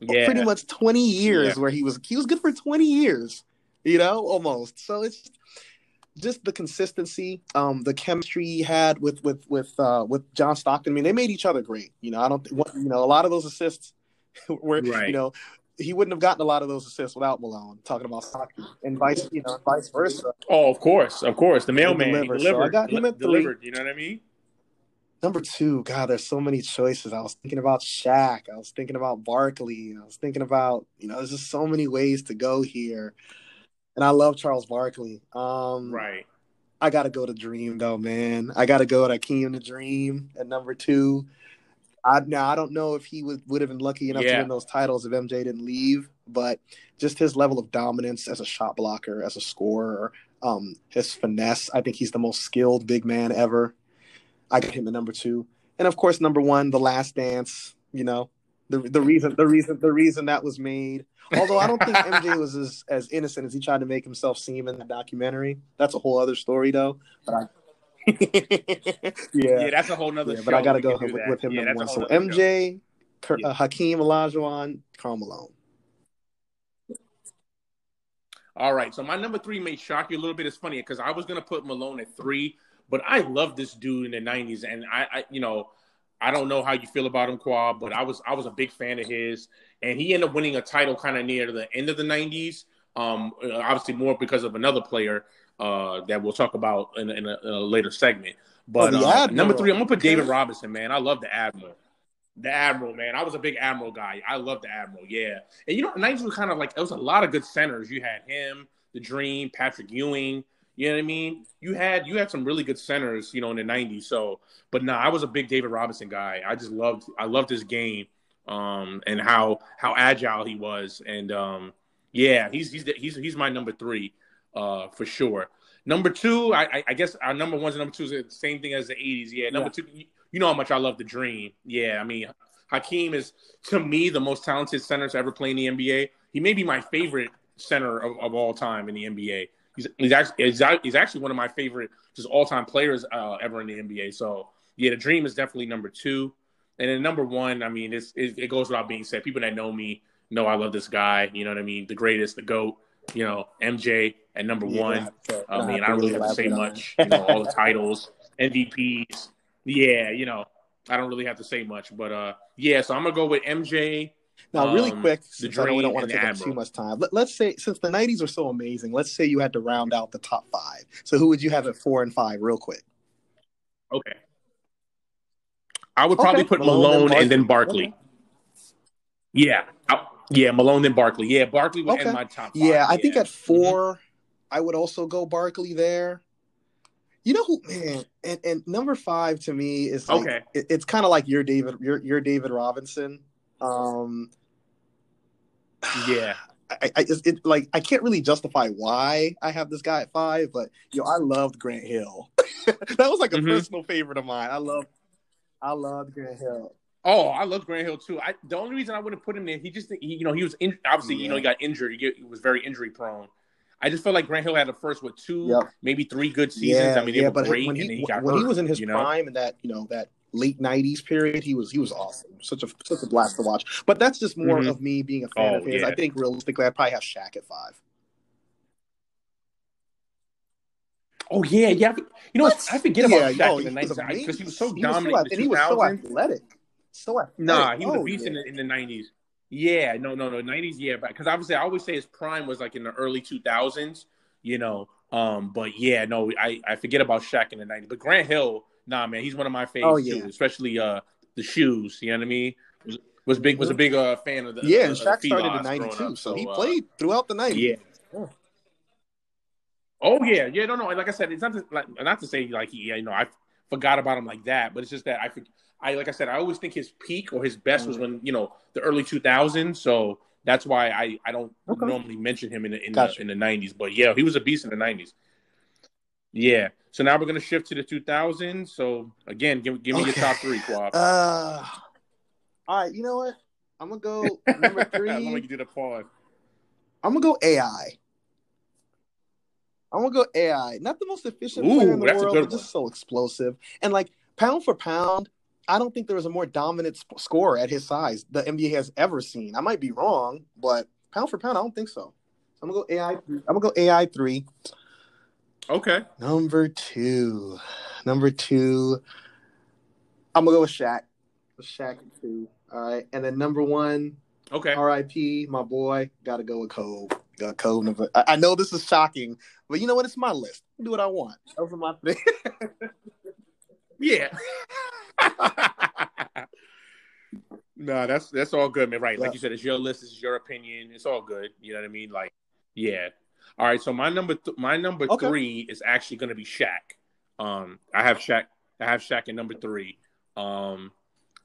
yeah. pretty much twenty years yeah. where he was he was good for twenty years, you know, almost. So it's just the consistency, um, the chemistry he had with with with uh, with John Stockton. I mean, they made each other great. You know, I don't, you know, a lot of those assists were, right. you know. He wouldn't have gotten a lot of those assists without Malone. Talking about Stockton and vice, you know, vice versa. Oh, of course, of course, the mailman he delivered. He delivered. So I got him at three. Delivered, you know what I mean? Number two, God, there's so many choices. I was thinking about Shaq. I was thinking about Barkley. I was thinking about, you know, there's just so many ways to go here. And I love Charles Barkley. Um, right. I got to go to Dream though, man. I got to go to Akeem the Dream at number two. I, now, I don't know if he would, would have been lucky enough yeah. to win those titles if M J didn't leave, but just his level of dominance as a shot blocker, as a scorer, um, his finesse. I think he's the most skilled big man ever. I got him at number two. And, of course, number one, The Last Dance, you know, the the reason the reason, the reason that was made. Although I don't think M J was as, as innocent as he tried to make himself seem in the documentary. That's a whole other story, though. But I... yeah. yeah, that's a whole nother yeah, show. But I got to go with, with him yeah, number one. So M J, K- yeah. uh, Hakeem Olajuwon, Karl Malone. All right, so my number three may shock you a little bit. It's funny because I was going to put Malone at three, but I love this dude in the nineties. And, I, I, you know, I don't know how you feel about him, Kwab, but I was I was a big fan of his. And he ended up winning a title kind of near the end of the nineties, um, obviously more because of another player uh, that we'll talk about in, in, a, in a later segment. But oh, uh, number three, I'm going to put David Robinson, man. I love the Admiral. The Admiral, man. I was a big Admiral guy. I love the Admiral, yeah. And, you know, the nineties were kind of like – it was a lot of good centers. You had him, The Dream, Patrick Ewing. You know what I mean? You had you had some really good centers, you know, in the nineties. So, but, nah, I was a big David Robinson guy. I just loved – I loved his game. Um and how how agile he was, and um yeah he's he's he's he's my number three uh for sure. Number two, I I guess our number ones and number twos are the same thing as the eighties. Yeah, number yeah. two, you know how much I love The Dream. Yeah, I mean Hakeem is to me the most talented center to ever play in the N B A. He may be my favorite center of, of all time in the N B A. He's he's actually he's actually one of my favorite just all time players uh, ever in the N B A. So yeah, The Dream is definitely number two. And then number one, I mean, it's, it, it goes without being said. People that know me know I love this guy. You know what I mean? The greatest, the GOAT, you know, M J at number yeah, one. To, I mean, I don't really have to say much. You know, all the titles, M V Ps. Yeah, you know, I don't really have to say much. But, uh, yeah, so I'm going to go with M J. Now, um, really quick, since I know we don't want to take up too much time. Let, let's say, since the nineties are so amazing, let's say you had to round out the top five. So who would you have at four and five real quick? Okay. I would probably okay. put Malone, Malone and then Barkley. Okay. Yeah. I, yeah, Malone then Barkley. Yeah, Barkley would okay. end my top five. Yeah, I yeah. think at four, mm-hmm. I would also go Barkley there. You know who, man, and, and number five to me is like, okay. it, it's kind of like your David your, your David Robinson. Um, yeah. I, I it, it, like I can't really justify why I have this guy at five, but yo, I loved Grant Hill. That was like a mm-hmm. personal favorite of mine. I loved I love Grant Hill. Oh, I love Grant Hill too. I, the only reason I wouldn't put him there, he just, he, you know, he was in, obviously, yeah. you know, he got injured. He, he was very injury prone. I just felt like Grant Hill had the first with two, yep. maybe three good seasons. Yeah, I mean, they yeah, were but great. When he, and he, got when hurt, he was in his you know? prime and that, you know, that late nineties period, he was he was awesome. Such a such a blast to watch. But that's just more mm-hmm. of me being a fan oh, of his. Yeah. I think realistically, I probably have Shaq at five. Oh yeah, yeah. You know, what? I forget about yeah, Shaq in the nineties because he was so dominant, and he was so athletic. So athletic. Nah, he was oh, a beast yeah. in, the, in the nineties. Yeah, no, no, no, nineties. Yeah, because obviously, I always say his prime was like in the early two thousands. You know, um, but yeah, no, I, I forget about Shaq in the nineties. But Grant Hill, nah, man, he's one of my favorites. Oh, yeah. too, especially uh, the shoes. You know what I mean? Was, was big, was a big uh, fan of the. Yeah, uh, and Shaq started in ninety-two, so he uh, played throughout the nineties. Yeah. Oh. Oh yeah, yeah, no, no. And like I said, it's not to, like not to say like he, you know, I forgot about him like that, but it's just that I, I like I said, I always think his peak or his best was when you know the early two thousands. So that's why I, I don't okay. normally mention him in the in, gotcha. the in the nineties. But yeah, he was a beast in the nineties. Yeah. So now we're gonna shift to the two thousands. So again, give give me okay. your top three, Kwab. Uh, all right, you know what? I'm gonna go number three. I'm gonna do the pause. I'm gonna go A I. I'm going to go A I. Not the most efficient Ooh, player in the world, but just so explosive. And, like, pound for pound, I don't think there was a more dominant sp- scorer at his size the N B A has ever seen. I might be wrong, but pound for pound, I don't think so. So I'm going to go A I. I'm going to go A I three. Okay. Number two. Number two. I'm going to go with Shaq. Shaq at two. All right. And then number one. Okay. R I P, my boy. Got to go with Kobe. Uh, code number. I, I know this is shocking, but you know what? It's my list. I do what I want. Those are my things. yeah. no, that's that's all good, man. Right, like yeah. you said, it's your list. It's your opinion. It's all good. You know what I mean? Like, yeah. All right. So my number, th- my number okay. three is actually going to be Shaq. Um, I have Shaq. I have Shaq at number three. Um,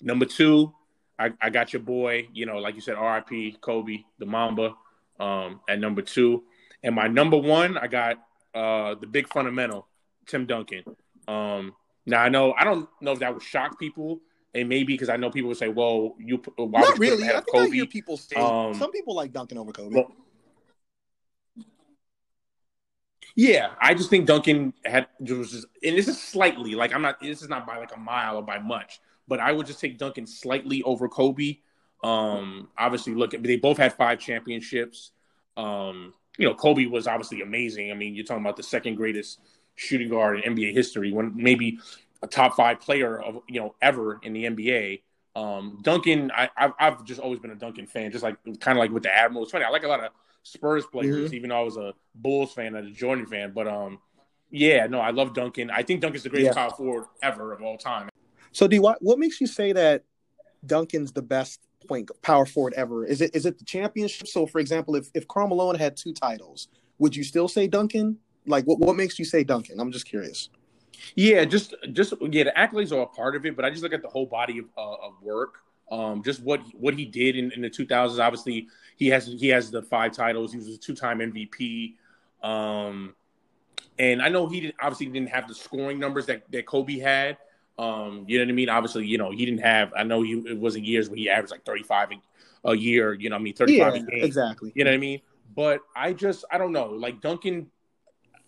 Number two, I, I got your boy, you know, like you said, R I P, Kobe, the Mamba, um, at number two. And my number one, I got uh, the big fundamental, Tim Duncan. Um, now, I know, I don't know if that would shock people. And maybe because I know people would say, well, you why Not would you really. I think Kobe? I hear people say, um, some people like Duncan over Kobe. Well, yeah, I just think Duncan had was just, and this is slightly like I'm not. This is not by like a mile or by much, but I would just take Duncan slightly over Kobe. Um, obviously, look, they both had five championships. Um, you know, Kobe was obviously amazing. I mean, you're talking about the second greatest shooting guard in N B A history, when maybe a top five player of you know ever in the N B A. Um, Duncan, I, I've I've just always been a Duncan fan, just like kind of like with the Admiral. It's funny, I like a lot of Spurs players, mm-hmm. even though I was a Bulls fan and a Jordan fan. But, um, yeah, no, I love Duncan. I think Duncan's the greatest power yeah. forward ever of all time. So, D, what, what makes you say that Duncan's the best point power forward ever? Is it is it the championship? So, for example, if, if Karl Malone had two titles, would you still say Duncan? Like, what, what makes you say Duncan? I'm just curious. Yeah, just, just yeah, the accolades are a part of it, but I just look at the whole body of, uh, of work. Um, just what what he did in, in the two thousands. Obviously, he has he has the five titles. He was a two-time M V P, um, and I know he didn't, obviously didn't have the scoring numbers that, that Kobe had. Um, you know what I mean? Obviously, you know he didn't have. I know he, it wasn't years where he averaged like thirty-five a year. You know what I mean? thirty-five yeah, a game. Exactly. You know what I mean? But I just I don't know. Like Duncan,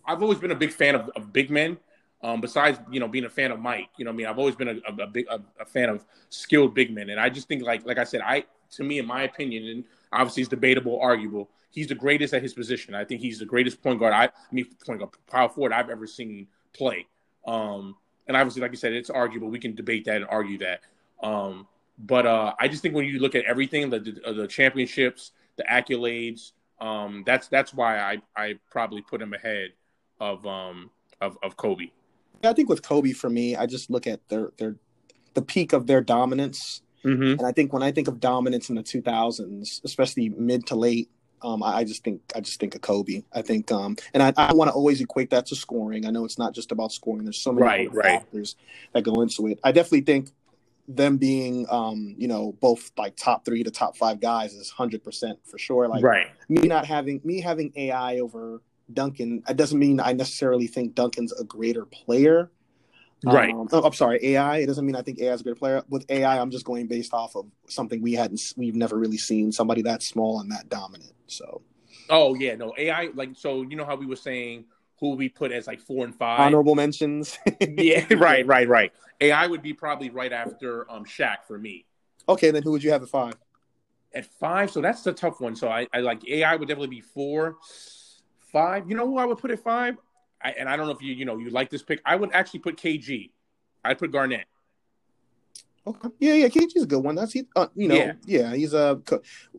I've always been a big fan of, of big men. Um, besides, you know, being a fan of Mike, you know what I mean? I've always been a, a, a big a, a fan of skilled big men. And I just think, like like I said, I to me, in my opinion, and obviously it's debatable, arguable, he's the greatest at his position. I think he's the greatest point guard, I, I mean, point guard, power forward I've ever seen play. Um, and obviously, like you said, it's arguable. We can debate that and argue that. Um, but uh, I just think when you look at everything, the the, the championships, the accolades, um, that's that's why I, I probably put him ahead of um, of, of Kobe. I think with Kobe, for me, I just look at their their the peak of their dominance, mm-hmm. and I think when I think of dominance in the two thousands, especially mid to late, um, I, I just think I just think of Kobe. I think, um, and I, I want to always equate that to scoring. I know it's not just about scoring. There's so many right, right. factors that go into it. I definitely think them being, um, you know, both like top three to top five guys is one hundred percent for sure. Like right. me not having me having A I over Duncan, it doesn't mean I necessarily think Duncan's a greater player. Right. Um, oh, I'm sorry, A I. It doesn't mean I think A I is a greater player. With A I, I'm just going based off of something we hadn't, we've never really seen somebody that small and that dominant. So. Oh yeah, no A I. Like so, you know how we were saying who we put as like four and five honorable mentions. yeah. Right. Right. Right. A I would be probably right after um Shaq for me. Okay, then who would you have at five? At five, so that's the tough one. So I, I like A I would definitely be four. Five, you know who I would put at five? I, and I don't know if you, you know, you like this pick. I would actually put K G. I'd put Garnett. Okay. Yeah, yeah, K G's a good one. That's, he, uh, you know, yeah. yeah, he's a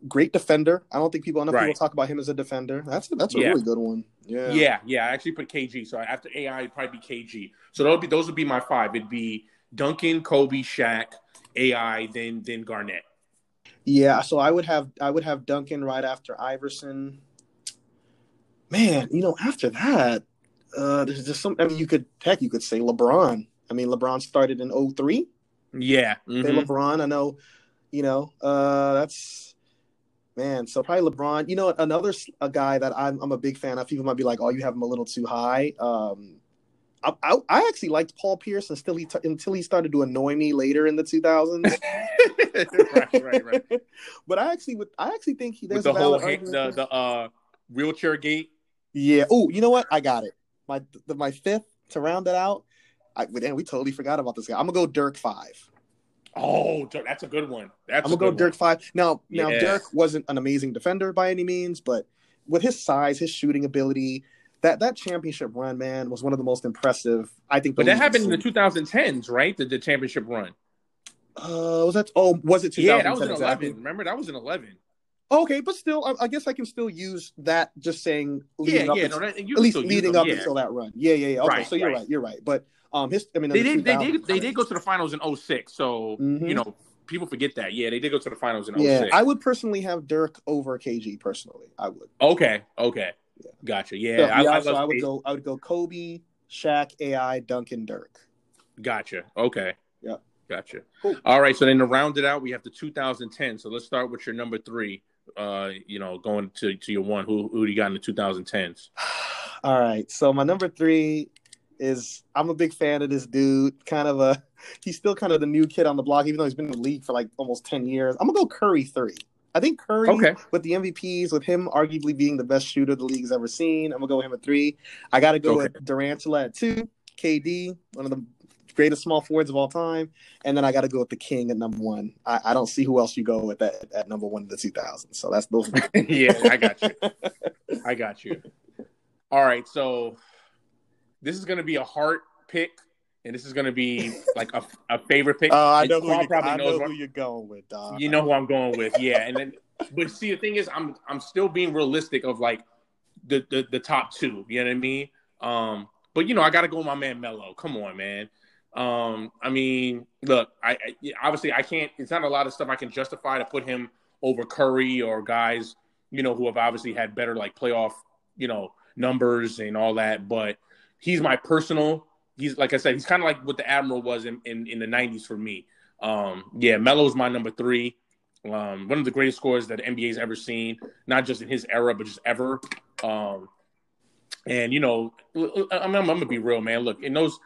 great defender. I don't think people, enough right. people talk about him as a defender. That's a, that's a yeah. really good one. Yeah. Yeah, yeah, I actually put K G. So after A I, it'd probably be K G. So that would be, those would be my five. It'd be Duncan, Kobe, Shaq, A I, then then Garnett. Yeah, so I would have I would have Duncan right after Iverson. Man, you know, after that, uh, there's just some. I mean, you could heck, you could say LeBron. I mean, LeBron started in oh three. Yeah, mm-hmm. Say LeBron. I know, you know, uh, that's man. So probably LeBron. You know, another a guy that I'm, I'm a big fan of. People might be like, "Oh, you have him a little too high." Um, I, I, I actually liked Paul Pierce until he t- until he started to annoy me later in the two thousands. right, right, right. But I actually would. I actually think he. There's With the whole the the uh, wheelchair gate. Yeah. Oh, you know what? I got it. My the, my fifth to round it out. I and we totally forgot about this guy. I'm gonna go Dirk five. Oh, Dirk, that's a good one. That's I'm gonna go Dirk one. five. Now, now yes. Dirk wasn't an amazing defender by any means, but with his size, his shooting ability, that that championship run, man, was one of the most impressive. I think. But that happened in the twenty tens, right? The, the championship run. Uh, was that? Oh, was it? Yeah, that was in exactly? eleven. Remember, that was in eleven. Okay, but still, I, I guess I can still use that. Just saying, leading yeah, up yeah, until, no, that, at least leading them, up yeah. until that run. Yeah, yeah, yeah. Okay, right, so you're right. right, you're right. But um, his, I mean, they did, they did, they did go to the finals in oh six. So mm-hmm. you know, people forget that. Yeah, they did go to the finals in oh six. Yeah, I would personally have Dirk over K G. Personally, I would. Okay, okay, yeah. Gotcha. Yeah, so, I, yeah I, so I, I would go. I would go Kobe, Shaq, A I, Duncan, Dirk. Gotcha. Okay. Yeah. Gotcha. Cool. All right. So then to round it out, we have the two thousand ten. So let's start with your number three. Uh, you know, going to, to your one. Who who do you got in the two thousand tens? All right. So my number three is, I'm a big fan of this dude. Kind of a he's still kind of the new kid on the block, even though he's been in the league for like almost ten years. I'm gonna go Curry three. I think Curry, okay, with the M V Ps, with him arguably being the best shooter the league's ever seen, I'm gonna go with him at three. I gotta go okay. with Durantula at two, K D, one of the greatest small forwards of all time, and then I got to go with the King at number one. I, I don't see who else you go with at, at number one in the two thousands. So that's those. Yeah, I got you. I got you. All right, so this is going to be a heart pick, and this is going to be like a, a favorite pick. Oh, uh, I know, who, you, probably I knows know who you're going with, dog. You know who I'm going with, yeah. And then, but see, the thing is, I'm I'm still being realistic of like the the, the top two. You know what I mean? Um, but you know, I got to go with my man Melo. Come on, man. Um, I mean, look, I, I obviously I can't, it's not a lot of stuff I can justify to put him over Curry or guys, you know, who have obviously had better like playoff, you know, numbers and all that. But he's my personal, he's like I said, he's kind of like what the Admiral was in, in, in the nineties for me. Um, yeah, Melo's my number three. Um, one of the greatest scorers that the N B A's ever seen, not just in his era, but just ever. Um, and, you know, I'm, I'm, I'm going to be real, man. Look, in those,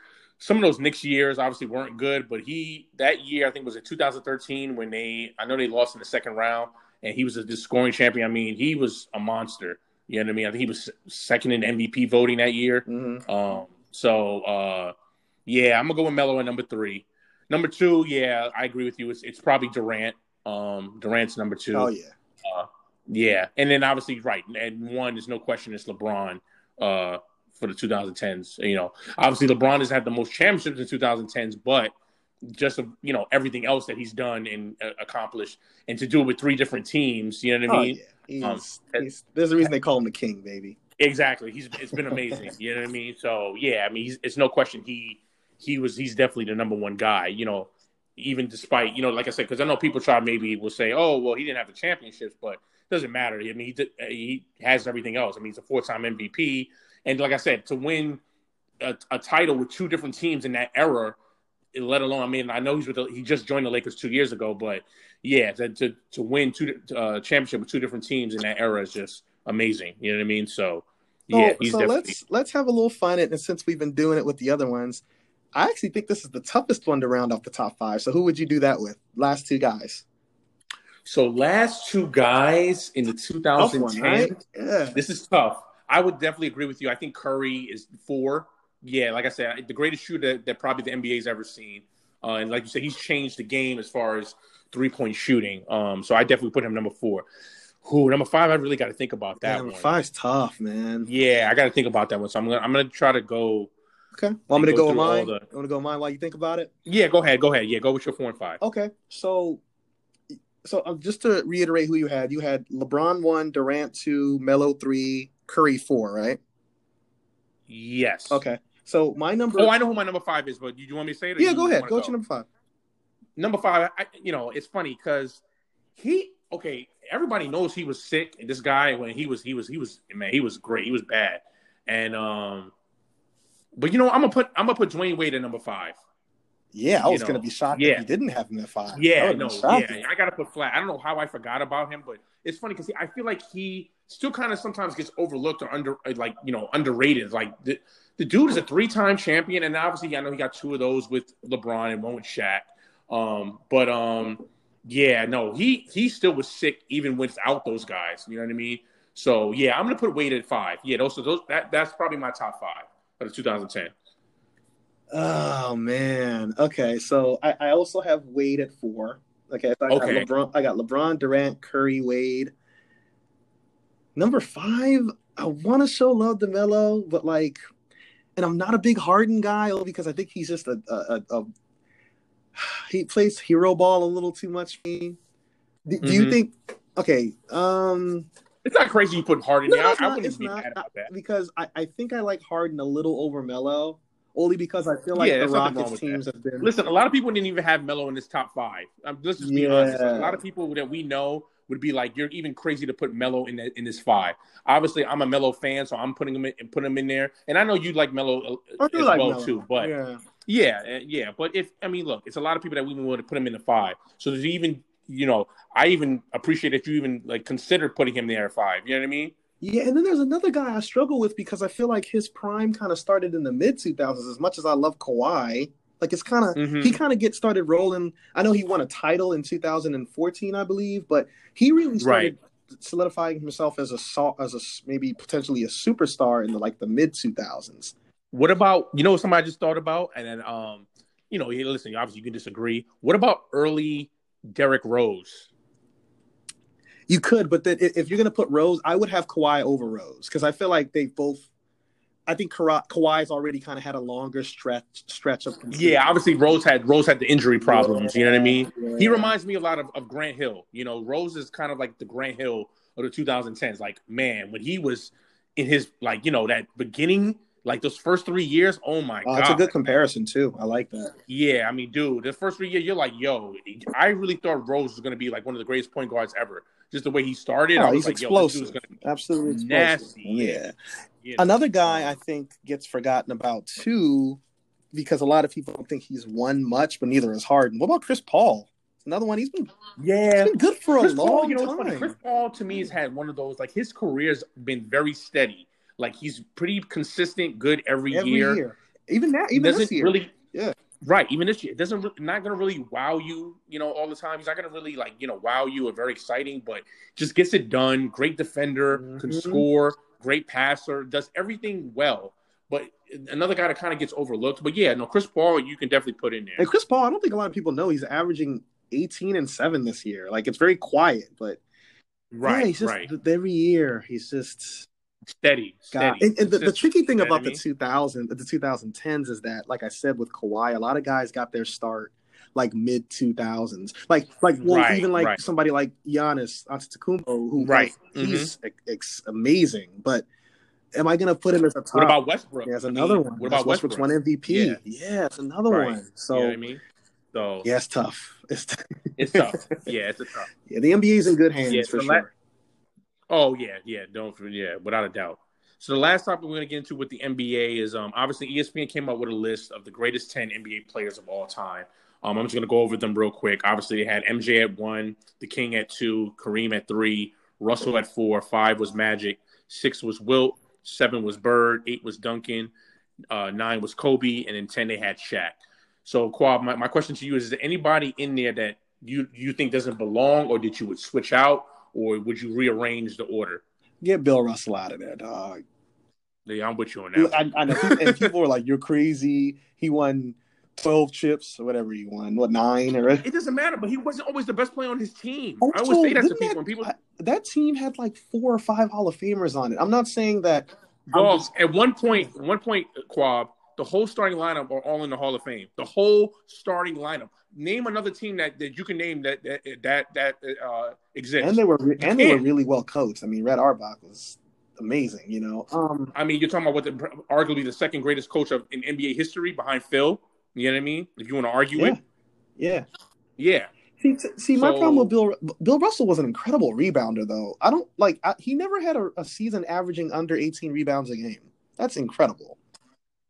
some of those Knicks years obviously weren't good, but he that year, I think it was in two thousand thirteen when they, I know they lost in the second round, and he was a scoring champion. I mean, he was a monster. You know what I mean? I think he was second in M V P voting that year. Mm-hmm. Um, so, uh, yeah, I'm going to go with Melo at number three. Number two, yeah, I agree with you. It's it's probably Durant. Um, Durant's number two. Oh, yeah. Uh, yeah. And then obviously, right, and one, there's no question it's LeBron. Uh For the twenty tens, you know, obviously LeBron has had the most championships in two thousand tens, but just you know everything else that he's done and uh, accomplished, and to do it with three different teams, you know what I mean? Oh, yeah. he's, um, he's, there's a reason they call him the King, baby. Exactly, he's it's been amazing. You know what I mean? So yeah, I mean, he's, it's no question he he was he's definitely the number one guy. You know, even despite you know, like I said, because I know people try maybe will say, oh well, he didn't have the championships, but it doesn't matter. I mean, he did, he has everything else. I mean, he's a four-time M V P. And like I said, to win a, a title with two different teams in that era, let alone, I mean, I know he's with the, he just joined the Lakers two years ago, but yeah, to to, to win two uh, championship with two different teams in that era is just amazing. You know what I mean? So yeah, so, he's so definitely. let's let's have a little fun at, and since we've been doing it with the other ones, I actually think this is the toughest one to round off the top five. So who would you do that with? Last two guys. So last two guys in the two thousand ten. Right? Yeah. This is tough. I would definitely agree with you. I think Curry is four. Yeah, like I said, the greatest shooter that, that probably the N B A's ever seen. Uh, and like you said, he's changed the game as far as three-point shooting. Um, so I definitely put him number four. Who number five, I really got to think about that yeah, number one. Number five's tough, man. Yeah, I got to think about that one. So I'm going to I'm gonna try to go. Okay. Want me to go with mine? The... You want to go with mine while you think about it? Yeah, go ahead. Go ahead. Yeah, go with your four and five. Okay. So – So just to reiterate who you had, you had LeBron one, Durant two, Melo three, Curry four, right? Yes. Okay. So my number. Oh, I know who my number five is, but do you want me to say it? Or yeah, go ahead. Go, go to number five. Number five, I, you know, it's funny because he. Okay, everybody knows he was sick, and this guy when he was, he was, he was, man, he was great. He was bad, and um, but you know, I'm gonna put, I'm gonna put Dwayne Wade at number five. Yeah, I was you know, going to be shocked yeah. if you didn't have him at five. Yeah, no, yeah. I got to put flat. I don't know how I forgot about him, but it's funny because I feel like he still kind of sometimes gets overlooked or under, like, you know, underrated. Like, the, the dude is a three-time champion, and obviously I know he got two of those with LeBron and one with Shaq. Um, but, um, yeah, no, he, he still was sick even without those guys. You know what I mean? So, yeah, I'm going to put Wade at five. Yeah, those, those that that's probably my top five for the two thousand ten. Oh man. Okay, so I, I also have Wade at four. Okay, so I got okay. LeBron. I got LeBron, Durant, Curry, Wade. Number five, I want to show love to Melo, but like, and I'm not a big Harden guy because I think he's just a, a, a, a he plays hero ball a little too much for me. Do, mm-hmm. do you think? Okay, um, it's not crazy you put Harden. No, I, not, I wouldn't be mad about that because I, I think I like Harden a little over Melo. Only because I feel like yeah, the Rockets teams that. have been... Listen, a lot of people didn't even have Melo in this top five. Um, let's just be yeah. honest. A lot of people that we know would be like, you're even crazy to put Melo in the, in this five. Obviously, I'm a Melo fan, so I'm putting him in, putting him in there. And I know you like Melo as like well, Melo. too. But, yeah. Yeah, yeah. But if, I mean, look, it's a lot of people that we would want to put him in the five. So there's even, you know, I even appreciate that you even, like, consider putting him there at five. You know what I mean? Yeah, and then there's another guy I struggle with because I feel like his prime kind of started in the mid two thousands. As much as I love Kawhi, like, it's kind of mm-hmm. – he kind of gets started rolling. I know he won a title in two thousand fourteen, I believe, but he really started right. solidifying himself as a as a maybe potentially a superstar in, the, like, the mid two thousands. What about – you know what somebody just thought about? And then, um, you know, listen, obviously you can disagree. What about early Derrick Rose? You could, but then if you're going to put Rose, I would have Kawhi over Rose because I feel like they both – I think Ka- Kawhi's already kind of had a longer stretch stretch of – Yeah, obviously Rose had Rose had the injury problems, yeah. you know what I mean? Yeah. He reminds me a lot of, of Grant Hill. You know, Rose is kind of like the Grant Hill of the twenty tens. Like, man, when he was in his, like, you know, that beginning – like, those first three years, oh, my oh, God. It's a good comparison, too. I like that. Yeah, I mean, dude, the first three years, you're like, yo, I really thought Rose was going to be, like, one of the greatest point guards ever. Just the way he started. Oh, I was he's like, explosive. Yo, this dude's gonna be Absolutely explosive. Nasty. Yeah. yeah. Another guy I think gets forgotten about, too, because a lot of people don't think he's won much, but neither is Harden. What about Chris Paul? Another one. He's been yeah, he's been good for Chris a long Paul, you know, time. It's funny. Chris Paul, to me, has had one of those, like, his career's been very steady. Like, he's pretty consistent, good every, every year. year. Even that, even doesn't this year. Really, yeah. Right, even this year. It doesn't re- not going to really wow you, you know, all the time. He's not going to really, like, you know, wow you or very exciting, but just gets it done. Great defender, mm-hmm. can score, great passer, does everything well. But another guy that kind of gets overlooked. But, yeah, no, Chris Paul, you can definitely put in there. And Chris Paul, I don't think a lot of people know he's averaging eighteen and seven this year. Like, it's very quiet, but right, yeah, he's just, right. every year he's just – Steady, steady. And, and the, the tricky thing about the two thousand, the twenty tens is that, like I said, with Kawhi, a lot of guys got their start like mid two thousands, like like well, right, even like right. somebody like Giannis Antetokounmpo, who right, was, mm-hmm. he's ex- amazing. But am I going to put him as a top? What about Westbrook? Yeah, that's another I mean, one. What about Westbrook's Westbrook? One M V P? Yeah, yeah it's another right. one. So you know what I mean. So yeah, it's tough. It's t- it's tough. Yeah, it's a tough. Yeah, the N B A is in good hands yeah, for sure. La- Oh, yeah, yeah, don't, yeah, without a doubt. So the last topic we're going to get into with the N B A is um, obviously E S P N came up with a list of the greatest ten N B A players of all time. Um, I'm just going to go over them real quick. Obviously, they had M J at one, the King at two, Kareem at three, Russell at four, five was Magic, six was Wilt, seven was Bird, eight was Duncan, uh, nine was Kobe, and then ten they had Shaq. So, Kwab, my, my question to you is, is there anybody in there that you, you think doesn't belong or that you would switch out? Or would you rearrange the order? Get Bill Russell out of there, dog. Yeah, I'm with you on that. I, I know. And people are like, you're crazy. He won twelve chips or whatever he won. What, nine? Or... It doesn't matter, but he wasn't always the best player on his team. Also, I always say that to people. That, when people... I, that team had like four or five Hall of Famers on it. I'm not saying that. Well, just... At one point, one point, Kwab, the whole starting lineup are all in the Hall of Fame. The whole starting lineup. Name another team that, that you can name that that that uh, exists. And they were re- and they were really well coached. I mean, Red Auerbach was amazing. You know, um, I mean, you're talking about what the, arguably the second greatest coach of in N B A history behind Phil. You know what I mean? If you want to argue yeah. it, yeah, yeah. See, t- see, so, my problem with Bill Bill Russell was an incredible rebounder, though. I don't like I, he never had a, a season averaging under eighteen rebounds a game. That's incredible.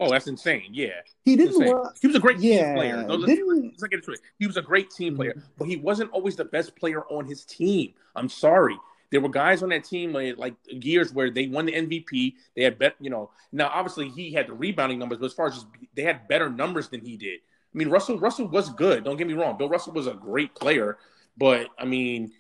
Oh, that's insane! Yeah, he didn't. Well, he was a great yeah, team player. No, let's not get it straight. He was a great team player, but he wasn't always the best player on his team. I'm sorry, there were guys on that team like, like years where they won the M V P. They had bet, you know. Now, obviously, he had the rebounding numbers, but as far as just, they had better numbers than he did. I mean, Russell Russell was good. Don't get me wrong. Bill Russell was a great player, but I mean,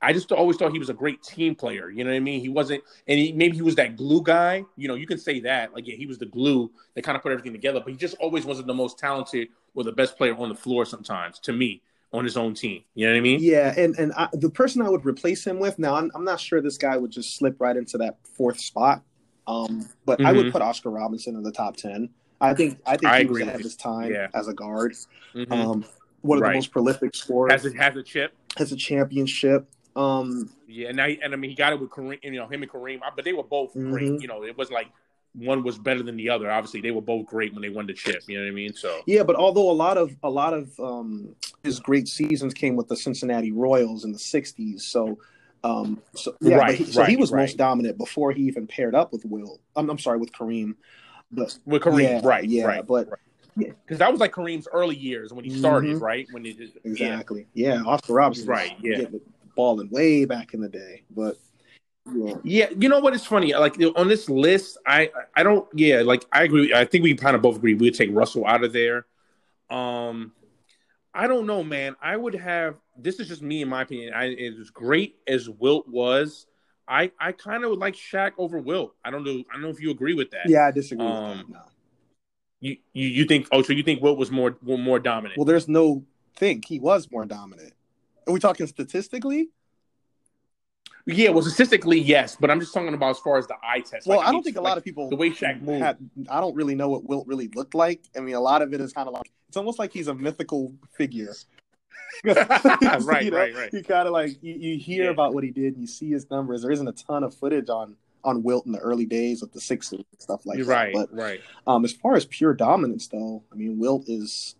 I just always thought he was a great team player. You know what I mean? He wasn't – and he, maybe he was that glue guy. You know, you can say that. Like, yeah, he was the glue that kind of put everything together. But he just always wasn't the most talented or the best player on the floor sometimes, to me, on his own team. You know what I mean? Yeah, and, and I, the person I would replace him with – now, I'm, I'm not sure this guy would just slip right into that fourth spot. Um, but mm-hmm. I would put Oscar Robertson in the top ten. I think I think I he was ahead of his time yeah. as a guard. Mm-hmm. Um, one of right. the most prolific scorers. Has a, has a chip. Has a championship. Um, yeah, and I and I mean he got it with Kareem, you know, him and Kareem, but they were both mm-hmm. great. You know, it was like one was better than the other. Obviously, they were both great when they won the chip. You know what I mean? So yeah, but although a lot of a lot of um, his great seasons came with the Cincinnati Royals in the sixties, so um, so yeah, right, but he, so right, he was right. most dominant before he even paired up with Will. I'm, I'm sorry, with Kareem, but with Kareem, yeah, right, yeah, right, but. Right. Because that was like Kareem's early years when he started, mm-hmm. right? When he did, exactly. Yeah. yeah, Oscar Robertson. Right, yeah. Balling way back in the day. But, yeah. yeah, you know what? It's funny. Like, on this list, I, I don't, yeah, like, I agree. I think we kind of both agree we would take Russell out of there. Um, I don't know, man. I would have, this is just me in my opinion. I, as great as Wilt was, I, I kind of would like Shaq over Wilt. I don't know. I don't know if you agree with that. Yeah, I disagree um, with that. No. You, you you think oh so you think Wilt was more more dominant? Well, there's no think he was more dominant. Are we talking statistically? Yeah, well, statistically, yes, but I'm just talking about as far as the eye test. Well, like, I don't think a like, lot of people the way Shaq moved. Had, I don't really know what Wilt really looked like. I mean, a lot of it is kind of like it's almost like he's a mythical figure. right, you know, right, right. You kind of like you, you hear yeah. about what he did and you see his numbers. There isn't a ton of footage on. on Wilt in the early days of the Sixers and stuff like right, that. But, right, right. Um, as far as pure dominance, though, I mean, Wilt is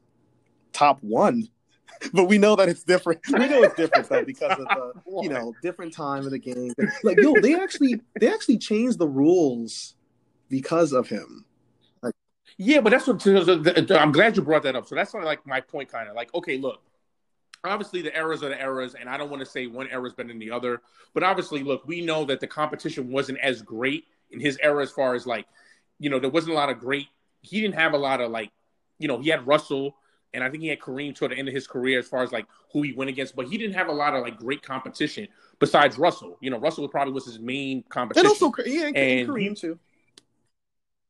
top one, but we know that it's different. We know it's different, though, because of the, you know, different time of the game. Like, yo, they actually they actually changed the rules because of him. Like, yeah, but that's what – I'm glad you brought that up. So that's like my point kind of. Like, okay, look. Obviously, the eras are the eras, and I don't want to say one era's better than the other. But obviously, look, we know that the competition wasn't as great in his era as far as, like, you know, there wasn't a lot of great – he didn't have a lot of, like, you know, he had Russell, and I think he had Kareem toward the end of his career as far as, like, who he went against. But he didn't have a lot of, like, great competition besides Russell. You know, Russell probably was his main competition. And also yeah, and, and Kareem, too.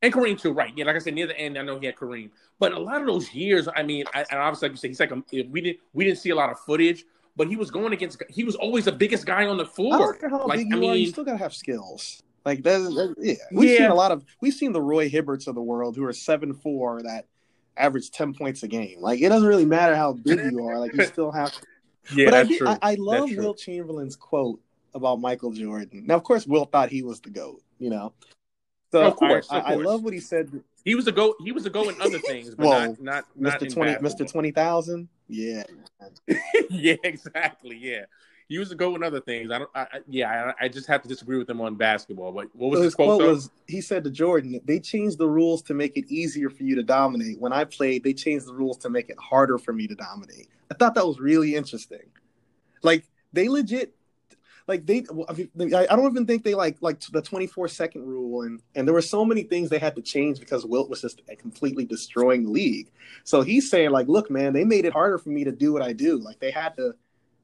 And Kareem, too, right. Yeah, like I said, near the end, I know he had Kareem. But a lot of those years, I mean, I, and obviously, like you said, he's like, a, we, didn't, we didn't see a lot of footage, but he was going against, he was always the biggest guy on the floor. I don't care how like, big you I mean, are, you still got to have skills. Like, that's, that's, yeah. We've yeah. seen a lot of, we've seen the Roy Hibberts of the world who are seven foot four that average ten points a game. Like, it doesn't really matter how big you are. Like, you still have to. Yeah, but that's I, true. I, I love Will Chamberlain's quote about Michael Jordan. Now, of course, Will thought he was the GOAT, you know. So of course, I, of course. I love what he said. He was a go. He was a go in other things, but well, not not Mister Twenty, Mister Twenty Thousand. Yeah, yeah, exactly. Yeah, he was a go in other things. I don't. I, I, yeah, I, I just have to disagree with him on basketball. But what was so his quote? quote was he said to Jordan, "They changed the rules to make it easier for you to dominate. When I played, they changed the rules to make it harder for me to dominate." I thought that was really interesting. Like they legit. Like they, I don't even think they like like the twenty-four second rule, and, and there were so many things they had to change because Wilt was just completely destroying the league. So he's saying like, look, man, they made it harder for me to do what I do. Like they had to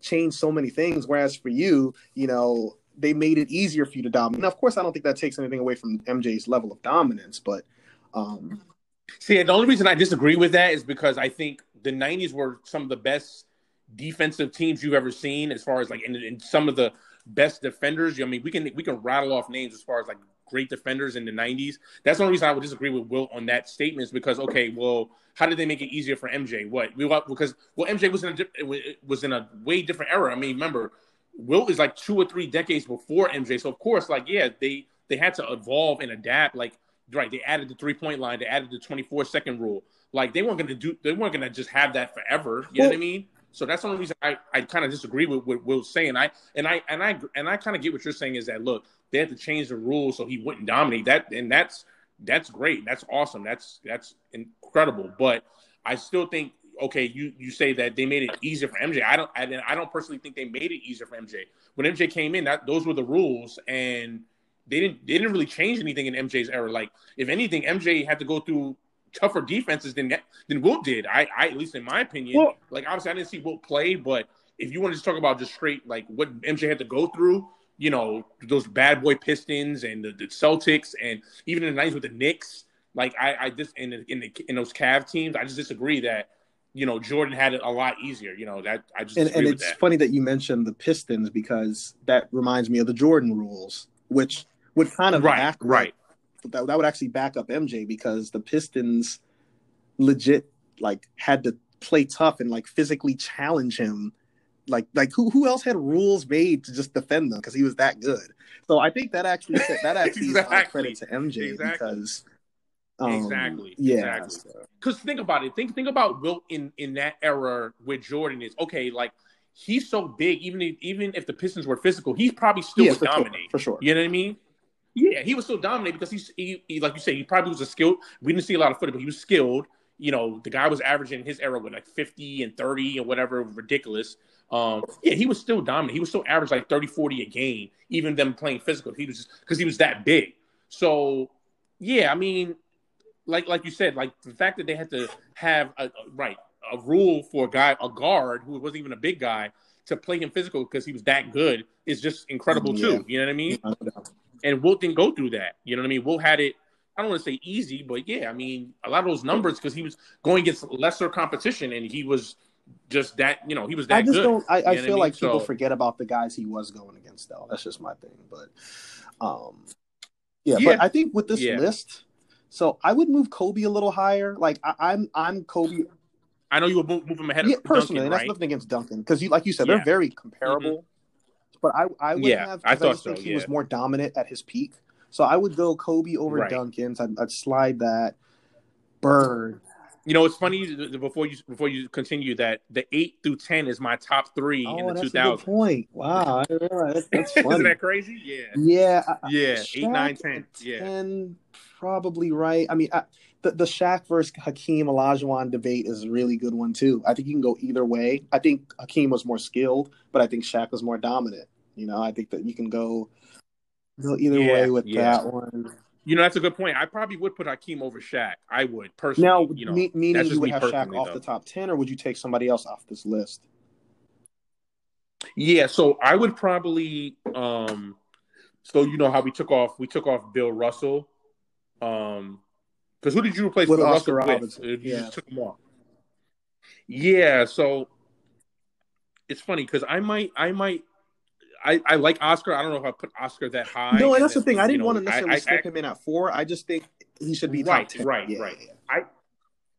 change so many things, whereas for you, you know, they made it easier for you to dominate. Now, of course, I don't think that takes anything away from M J's level of dominance, but um... see, the only reason I disagree with that is because I think the nineties were some of the best defensive teams you've ever seen, as far as like in, in some of the best defenders. I mean, we can we can rattle off names as far as like great defenders in the nineties. That's the only reason I would disagree with Will on that statement is because okay, well, how did they make it easier for M J? What we because well, M J was in a was in a way different era. I mean, remember, Will is like two or three decades before M J, so of course, like yeah, they they had to evolve and adapt. Like right, they added the three point line, they added the twenty-four second rule. Like they weren't gonna do, they weren't gonna just have that forever. You well, know what I mean? So that's the only reason I, I kind of disagree with what Will's saying. I and I and I and I kind of get what you're saying is that look, they had to change the rules so he wouldn't dominate. That and that's that's great. That's awesome. That's that's incredible. But I still think okay, you, you say that they made it easier for M J. I don't I, I don't personally think they made it easier for M J. When M J came in, that those were the rules, and they didn't they didn't really change anything in M J's era. Like if anything, M J had to go through tougher defenses than than Wilt did. I, I at least in my opinion. Well, like obviously, I didn't see Wilt play, but if you want to just talk about just straight like what M J had to go through, you know, those Bad Boy Pistons and the, the Celtics, and even in the nineties with the Knicks, like I, I just in the, in the, in those Cavs teams, I just disagree that you know Jordan had it a lot easier. You know that I just and, and it's that. Funny that you mentioned the Pistons because that reminds me of the Jordan rules, which would kind of right act right. That, that would actually back up M J because the Pistons legit like had to play tough and like physically challenge him. Like like who who else had rules made to just defend them because he was that good. So I think that actually that actually exactly. is credit to M J exactly. because um, exactly yeah because exactly. think about it think think about Wilt in in that era where Jordan is okay like. He's so big even if, even if the Pistons were physical he probably still yeah, would for dominate sure, for sure. You know what I mean? Yeah, he was still dominant because he's he, he like you say he probably was a skilled. We didn't see a lot of footage, but he was skilled. you know, the guy was averaging in his era with like fifty and thirty and whatever, ridiculous. Um, yeah, he was still dominant. He was still average like thirty, forty a game, even them playing physical. He was just because he was that big. So, yeah, I mean, like like you said, like the fact that they had to have a, a right a rule for a guy, a guard who wasn't even a big guy, to play him physical because he was that good is just incredible yeah. too. You know what I mean? Yeah. And Wilt didn't go through that. You know what I mean? Wilt had it. I don't want to say easy, but yeah, I mean, a lot of those numbers because he was going against lesser competition and he was just that, you know, he was that I just good. Don't, I, I you know feel I mean? like so, people forget about the guys he was going against, though. That's just my thing. But um, yeah, yeah, but I think with this yeah. list, so I would move Kobe a little higher. Like I, I'm, I'm Kobe. I know you would move him ahead yeah, of personally, Duncan, and that's right? nothing against Duncan because, you like you said, yeah. they're very comparable. Mm-hmm. But I, I would yeah, have. I, I just so, think he yeah. was more dominant at his peak. So I would go Kobe over right. Duncan's. I'd, I'd slide that. Bird. You know, it's funny before you before you continue that the eight through ten is my top three oh, in the two thousand. Point. Wow, that's, that's funny. Isn't that crazy? Yeah. Yeah. I, yeah. Shaq eight, nine, ten. Yeah. ten, probably right. I mean, I, the the Shaq versus Hakeem Olajuwon debate is a really good one too. I think you can go either way. I think Hakeem was more skilled, but I think Shaq was more dominant. You know, I think that you can go. Go either yeah, way with yeah. that one. You know, that's a good point. I probably would put Hakeem over Shaq. I would personally. Now, you know, me- meaning that's just you would me have Shaq off though. The top ten, or would you take somebody else off this list? Yeah, so I would probably. Um, so you know how we took off, we took off Bill Russell, because um, who did you replace with Bill Oscar Russell Robinson. With? You yeah. just took him off. Yeah, so it's funny because I might, I might. I, I like Oscar. I don't know if I put Oscar that high. No, and that's the thing. I didn't know, want to necessarily I, I, stick I, him in at four. I just think he should be right, top ten. Right, yeah, right, right. Yeah. I,